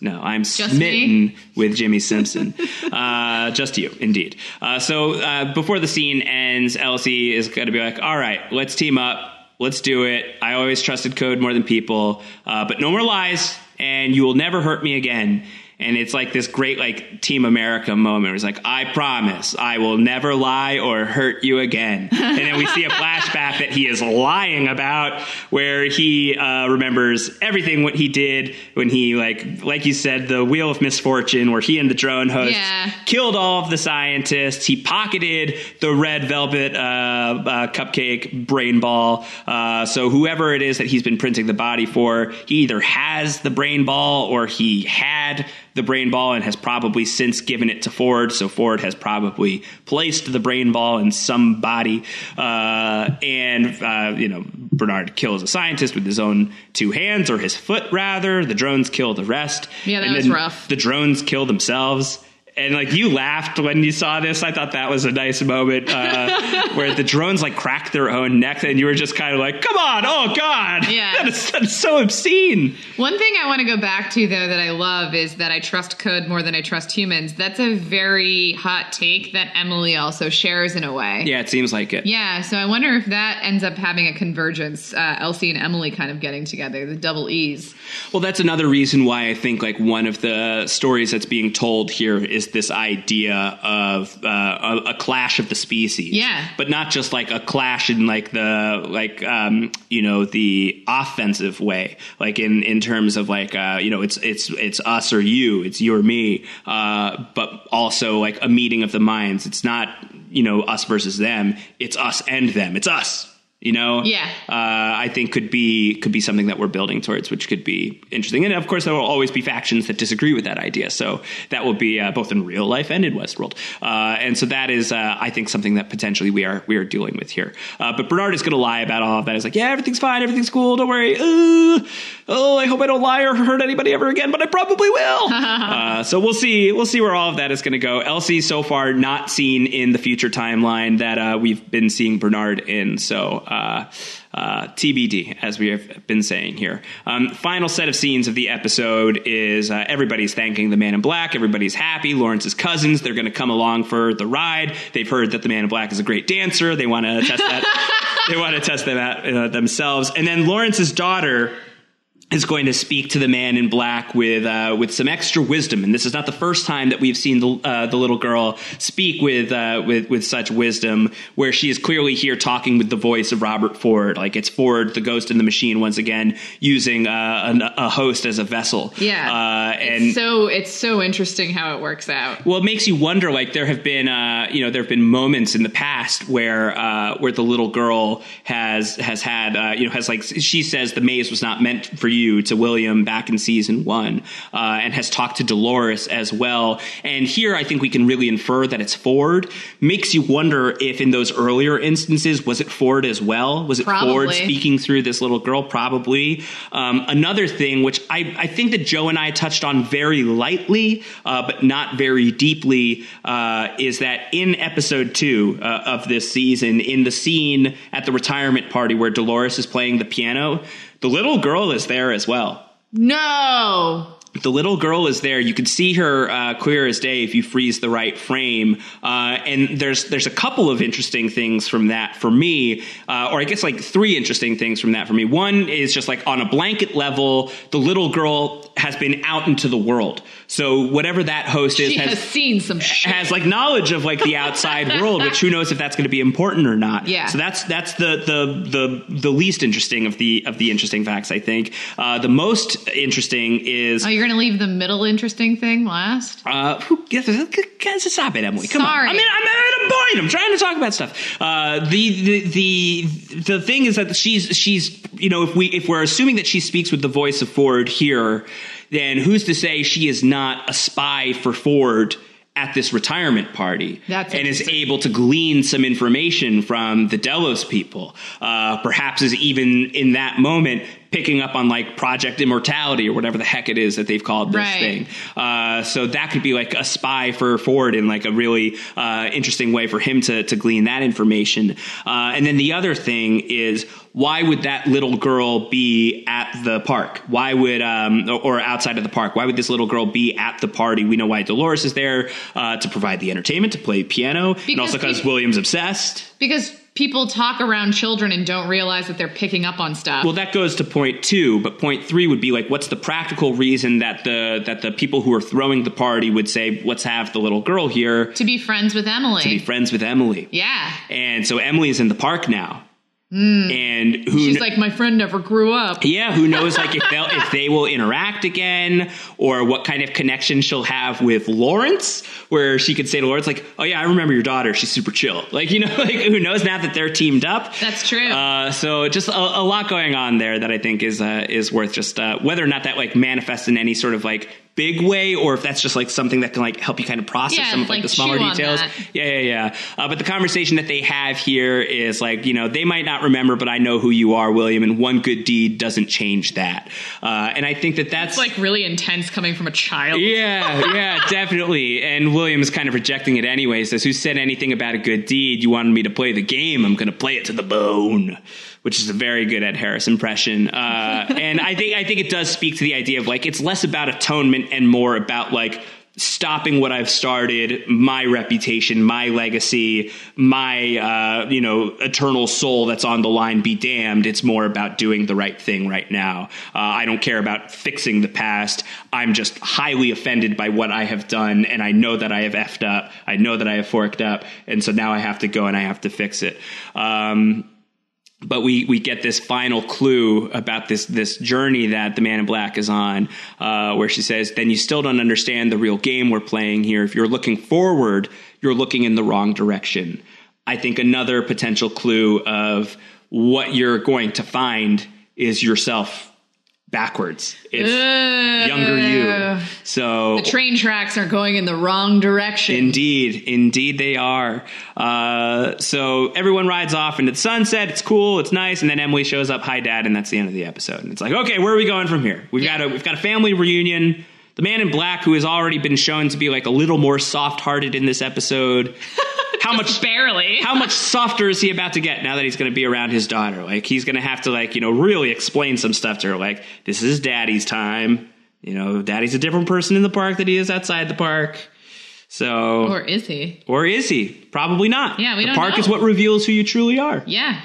No, I'm just smitten me? with Jimmy Simpson. uh, just you, indeed. Uh, so uh, before the scene ends, Elsie is going to be like, all right, let's team up. Let's do it. I always trusted code more than people. Uh, but no more lies, and you will never hurt me again. And it's like this great like Team America moment where it's like, I promise I will never lie or hurt you again. And then we see a flashback that he is lying about, where he uh, remembers everything what he did when he, like like you said, the Wheel of Misfortune, where he and the drone host yeah. killed all of the scientists. He pocketed the red velvet uh, uh, cupcake brain ball. Uh, so whoever it is that he's been printing the body for, he either has the brain ball or he had the brain ball and has probably since given it to Ford. So Ford has probably placed the brain ball in somebody. Uh, and, uh, you know, Bernard kills a scientist with his own two hands, or his foot, rather. The drones kill the rest. Yeah, that and was rough. The drones kill themselves. And, like, you laughed when you saw this. I thought that was a nice moment uh, where the drones, like, cracked their own necks, and you were just kind of like, come on, oh, God. Yeah. That is, that is so obscene. One thing I want to go back to, though, that I love is that I trust code more than I trust humans. That's a very hot take that Emily also shares in a way. Yeah, it seems like it. Yeah, so I wonder if that ends up having a convergence, uh, Elsie and Emily kind of getting together, the double E's. Well, that's another reason why I think, like, one of the stories that's being told here is this idea of uh, a, a clash of the species, yeah, but not just like a clash in like the like um, you know the offensive way, like in, in terms of like uh, you know it's it's it's us or you, it's you or me, uh, but also like a meeting of the minds. It's not you know us versus them. It's us and them. It's us. You know, yeah, uh, I think could be could be something that we're building towards, which could be interesting. And of course, there will always be factions that disagree with that idea. So that will be uh, both in real life and in Westworld. Uh, and so that is, uh, I think, something that potentially we are we are dealing with here. Uh, but Bernard is going to lie about all of that. He's like, yeah, everything's fine. Everything's cool. Don't worry. Uh, oh, I hope I don't lie or hurt anybody ever again, but I probably will. uh, so we'll see. We'll see where all of that is going to go. Elsie so far not seen in the future timeline that uh, we've been seeing Bernard in. So. Uh, uh, T B D, as we have been saying here. Um, final set of scenes of the episode is uh, everybody's thanking the Man in Black. Everybody's happy. Lawrence's cousins, they're going to come along for the ride. They've heard that the Man in Black is a great dancer. They want to test that. They want to test them out uh, themselves. And then Lawrence's daughter is going to speak to the Man in Black with uh, with some extra wisdom, and this is not the first time that we've seen the, uh, the little girl speak with uh, with with such wisdom. Where she is clearly here talking with the voice of Robert Ford, like it's Ford, the ghost in the machine, once again using uh, an, a host as a vessel. Yeah, uh, and it's so it's so interesting how it works out. Well, it makes you wonder. Like there have been uh, you know there have been moments in the past where uh, where the little girl has has had uh, you know has like she says the maze was not meant for you. To William back in season one uh, and has talked to Dolores as well. And here I think we can really infer that it's Ford. Makes you wonder if in those earlier instances, was it Ford as well? Was it Probably. Ford speaking through this little girl? Probably. Um, another thing, which I, I think that Joe and I touched on very lightly, uh, but not very deeply, uh, is that in episode two uh, of this season, in the scene at the retirement party where Dolores is playing the piano, the little girl is there as well. No. The little girl is there. You can see her uh, clear as day if you freeze the right frame. Uh, and there's there's a couple of interesting things from that for me, uh, or I guess like three interesting things from that for me. One is just like on a blanket level, the little girl has been out into the world. So whatever that host is, she has, has seen some shit. Has like knowledge of like the outside world, which who knows if that's going to be important or not. Yeah. So that's that's the the the the least interesting of the of the interesting facts, I think. Uh, the most interesting is. Oh, you're going to leave the middle interesting thing last? Uh, stop it, Emily. Come Sorry. on. I mean, I'm at a point. I'm trying to talk about stuff. Uh, the, the the the thing is that she's she's you know if we if we're assuming that she speaks with the voice of Ford here, then who's to say she is not a spy for Ford at this retirement party That's and is able to glean some information from the Delos people, uh, perhaps is even in that moment picking up on like Project Immortality or whatever the heck it is that they've called this right. thing. Uh, so that could be like a spy for Ford in like a really uh, interesting way for him to, to glean that information. Uh, and then the other thing is, why would that little girl be at at the park? Why would, um, or outside of the park, why would this little girl be at the party? We know why Dolores is there, uh, to provide the entertainment, to play piano, because and also because William's obsessed. Because people talk around children and don't realize that they're picking up on stuff. Well, that goes to point two, but point three would be like, what's the practical reason that the that the people who are throwing the party would say, let's have the little girl here. To be friends with Emily. To be friends with Emily. Yeah. And so Emily's in the park now. Mm. And who she's kn- like, my friend never grew up. Yeah, who knows, like, if they'll if they will interact again, or what kind of connection she'll have with Lawrence, where she could say to Lawrence, like, oh yeah, I remember your daughter, she's super chill, like, you know, like, who knows now that they're teamed up. That's true. Uh, so just a, a lot going on there that I think is uh, is worth just uh, whether or not that like manifests in any sort of like big way, or if that's just like something that can like help you kind of process yeah, some of like, like the smaller details. Yeah, yeah, yeah. Uh, but the conversation that they have here is like, you know, they might not remember, but I know who you are, William, and one good deed doesn't change that. Uh, and I think that that's... It's like really intense coming from a child. Yeah, yeah, definitely. And William is kind of rejecting it anyway. Says, who said anything about a good deed? You wanted me to play the game. I'm going to play it to the bone. Which is a very good Ed Harris impression. Uh, and I think I think it does speak to the idea of, like, it's less about atonement and more about, like, stopping what I've started, my reputation, my legacy, my, uh, you know, eternal soul that's on the line, be damned. It's more about doing the right thing right now. Uh, I don't care about fixing the past. I'm just highly offended by what I have done. And I know that I have effed up. I know that I have forked up. And so now I have to go and I have to fix it. Um But we, we get this final clue about this this journey that the man in black is on, uh, where she says, then you still don't understand the real game we're playing here. If you're looking forward, you're looking in the wrong direction. I think another potential clue of what you're going to find is yourself backwards. It's uh, younger you. So the train tracks are going in the wrong direction. Indeed. Indeed they are. Uh, so everyone rides off into the sunset. It's cool. It's nice. And then Emily shows up. Hi, Dad. And that's the end of the episode. And it's like, okay, where are we going from here? We've yeah. got a, we've got a family reunion. The man in black, who has already been shown to be like a little more soft hearted in this episode. How much barely how much softer is he about to get now that he's going to be around his daughter? Like, he's going to have to, like, you know, really explain some stuff to her. Like, this is daddy's time. You know, daddy's a different person in the park than he is outside the park. So, or is he? Or is he? Probably not. Yeah, we the don't know. The park is what reveals who you truly are. Yeah.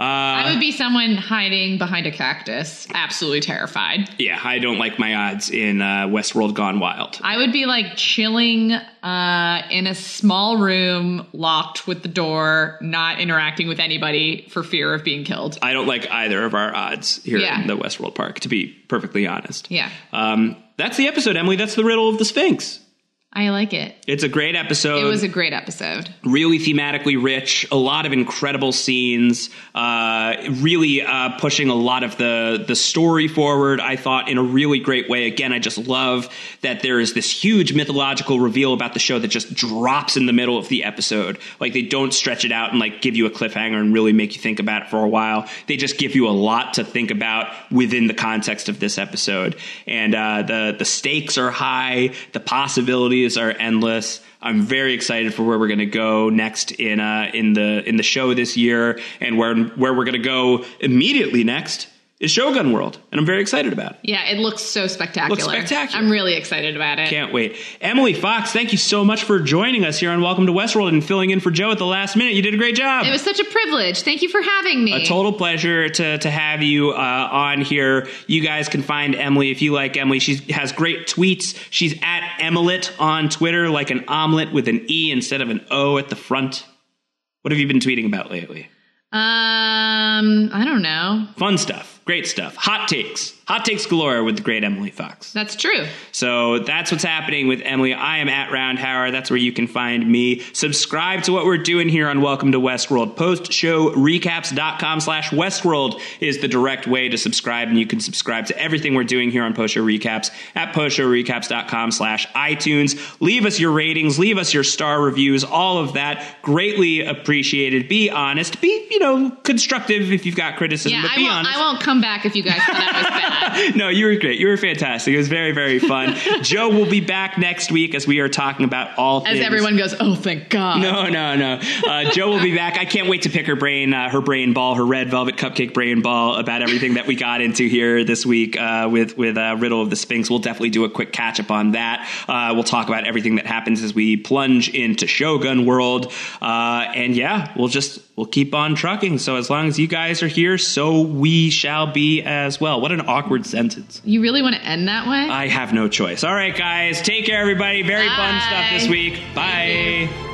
Uh, I would be someone hiding behind a cactus, absolutely terrified. Yeah, I don't like my odds in uh, Westworld Gone Wild. I would be, like, chilling uh, in a small room, locked with the door, not interacting with anybody for fear of being killed. I don't like either of our odds here yeah. in the Westworld Park, to be perfectly honest. Yeah. Um, that's the episode, Emily. That's the Riddle of the Sphinx. I like it. It's a great episode. It was a great episode. Really thematically rich. A lot of incredible scenes. Uh, really uh, pushing a lot of the, the story forward, I thought, in a really great way. Again, I just love that there is this huge mythological reveal about the show that just drops in the middle of the episode. Like, they don't stretch it out and, like, give you a cliffhanger and really make you think about it for a while. They just give you a lot to think about within the context of this episode. And uh, the, the stakes are high. The possibilities are endless. I'm very excited for where we're going to go next in uh, in the in the show this year, and where where we're going to go immediately next is Shogun World, and I'm very excited about it. Yeah, it looks so spectacular. Looks spectacular. I'm really excited about it. Can't wait. Emily Fox, thank you so much for joining us here on Welcome to Westworld and filling in for Joe at the last minute. You did a great job. It was such a privilege. Thank you for having me. A total pleasure to, to have you uh, on here. You guys can find Emily if you like Emily. She has great tweets. She's at Emilet on Twitter, like an omelet with an E instead of an O at the front. What have you been tweeting about lately? Um, I don't know. Fun stuff. Great stuff. Hot takes. Hot takes galore with the great Emily Fox. That's true. So that's what's happening with Emily. I am at Roundhauer. That's where you can find me. Subscribe to what we're doing here on Welcome to Westworld. Postshowrecaps.com slash Westworld is the direct way to subscribe. And you can subscribe to everything we're doing here on Post Show Recaps at postshowrecaps.com slash iTunes. Leave us your ratings. Leave us your star reviews. All of that. Greatly appreciated. Be honest. Be, you know, constructive if you've got criticism. Yeah, but I be won't, honest. I won't come back if you guys thought that was bad. No, you were great. You were fantastic. It was very, very fun. Joe will be back next week as we are talking about all things. As everyone goes, oh, thank God. No, no, no. Uh, Joe will be back. I can't wait to pick her brain, uh, her brain ball, her red velvet cupcake brain ball about everything that we got into here this week uh, with, with uh, Riddle of the Sphinx. We'll definitely do a quick catch-up on that. Uh, we'll talk about everything that happens as we plunge into Shogun World. Uh, and yeah, we'll just... We'll keep on trucking. So as long as you guys are here, so we shall be as well. What an awkward sentence. You really want to end that way? I have no choice. All right, guys. Take care, everybody. Very Bye. Fun stuff this week. Bye.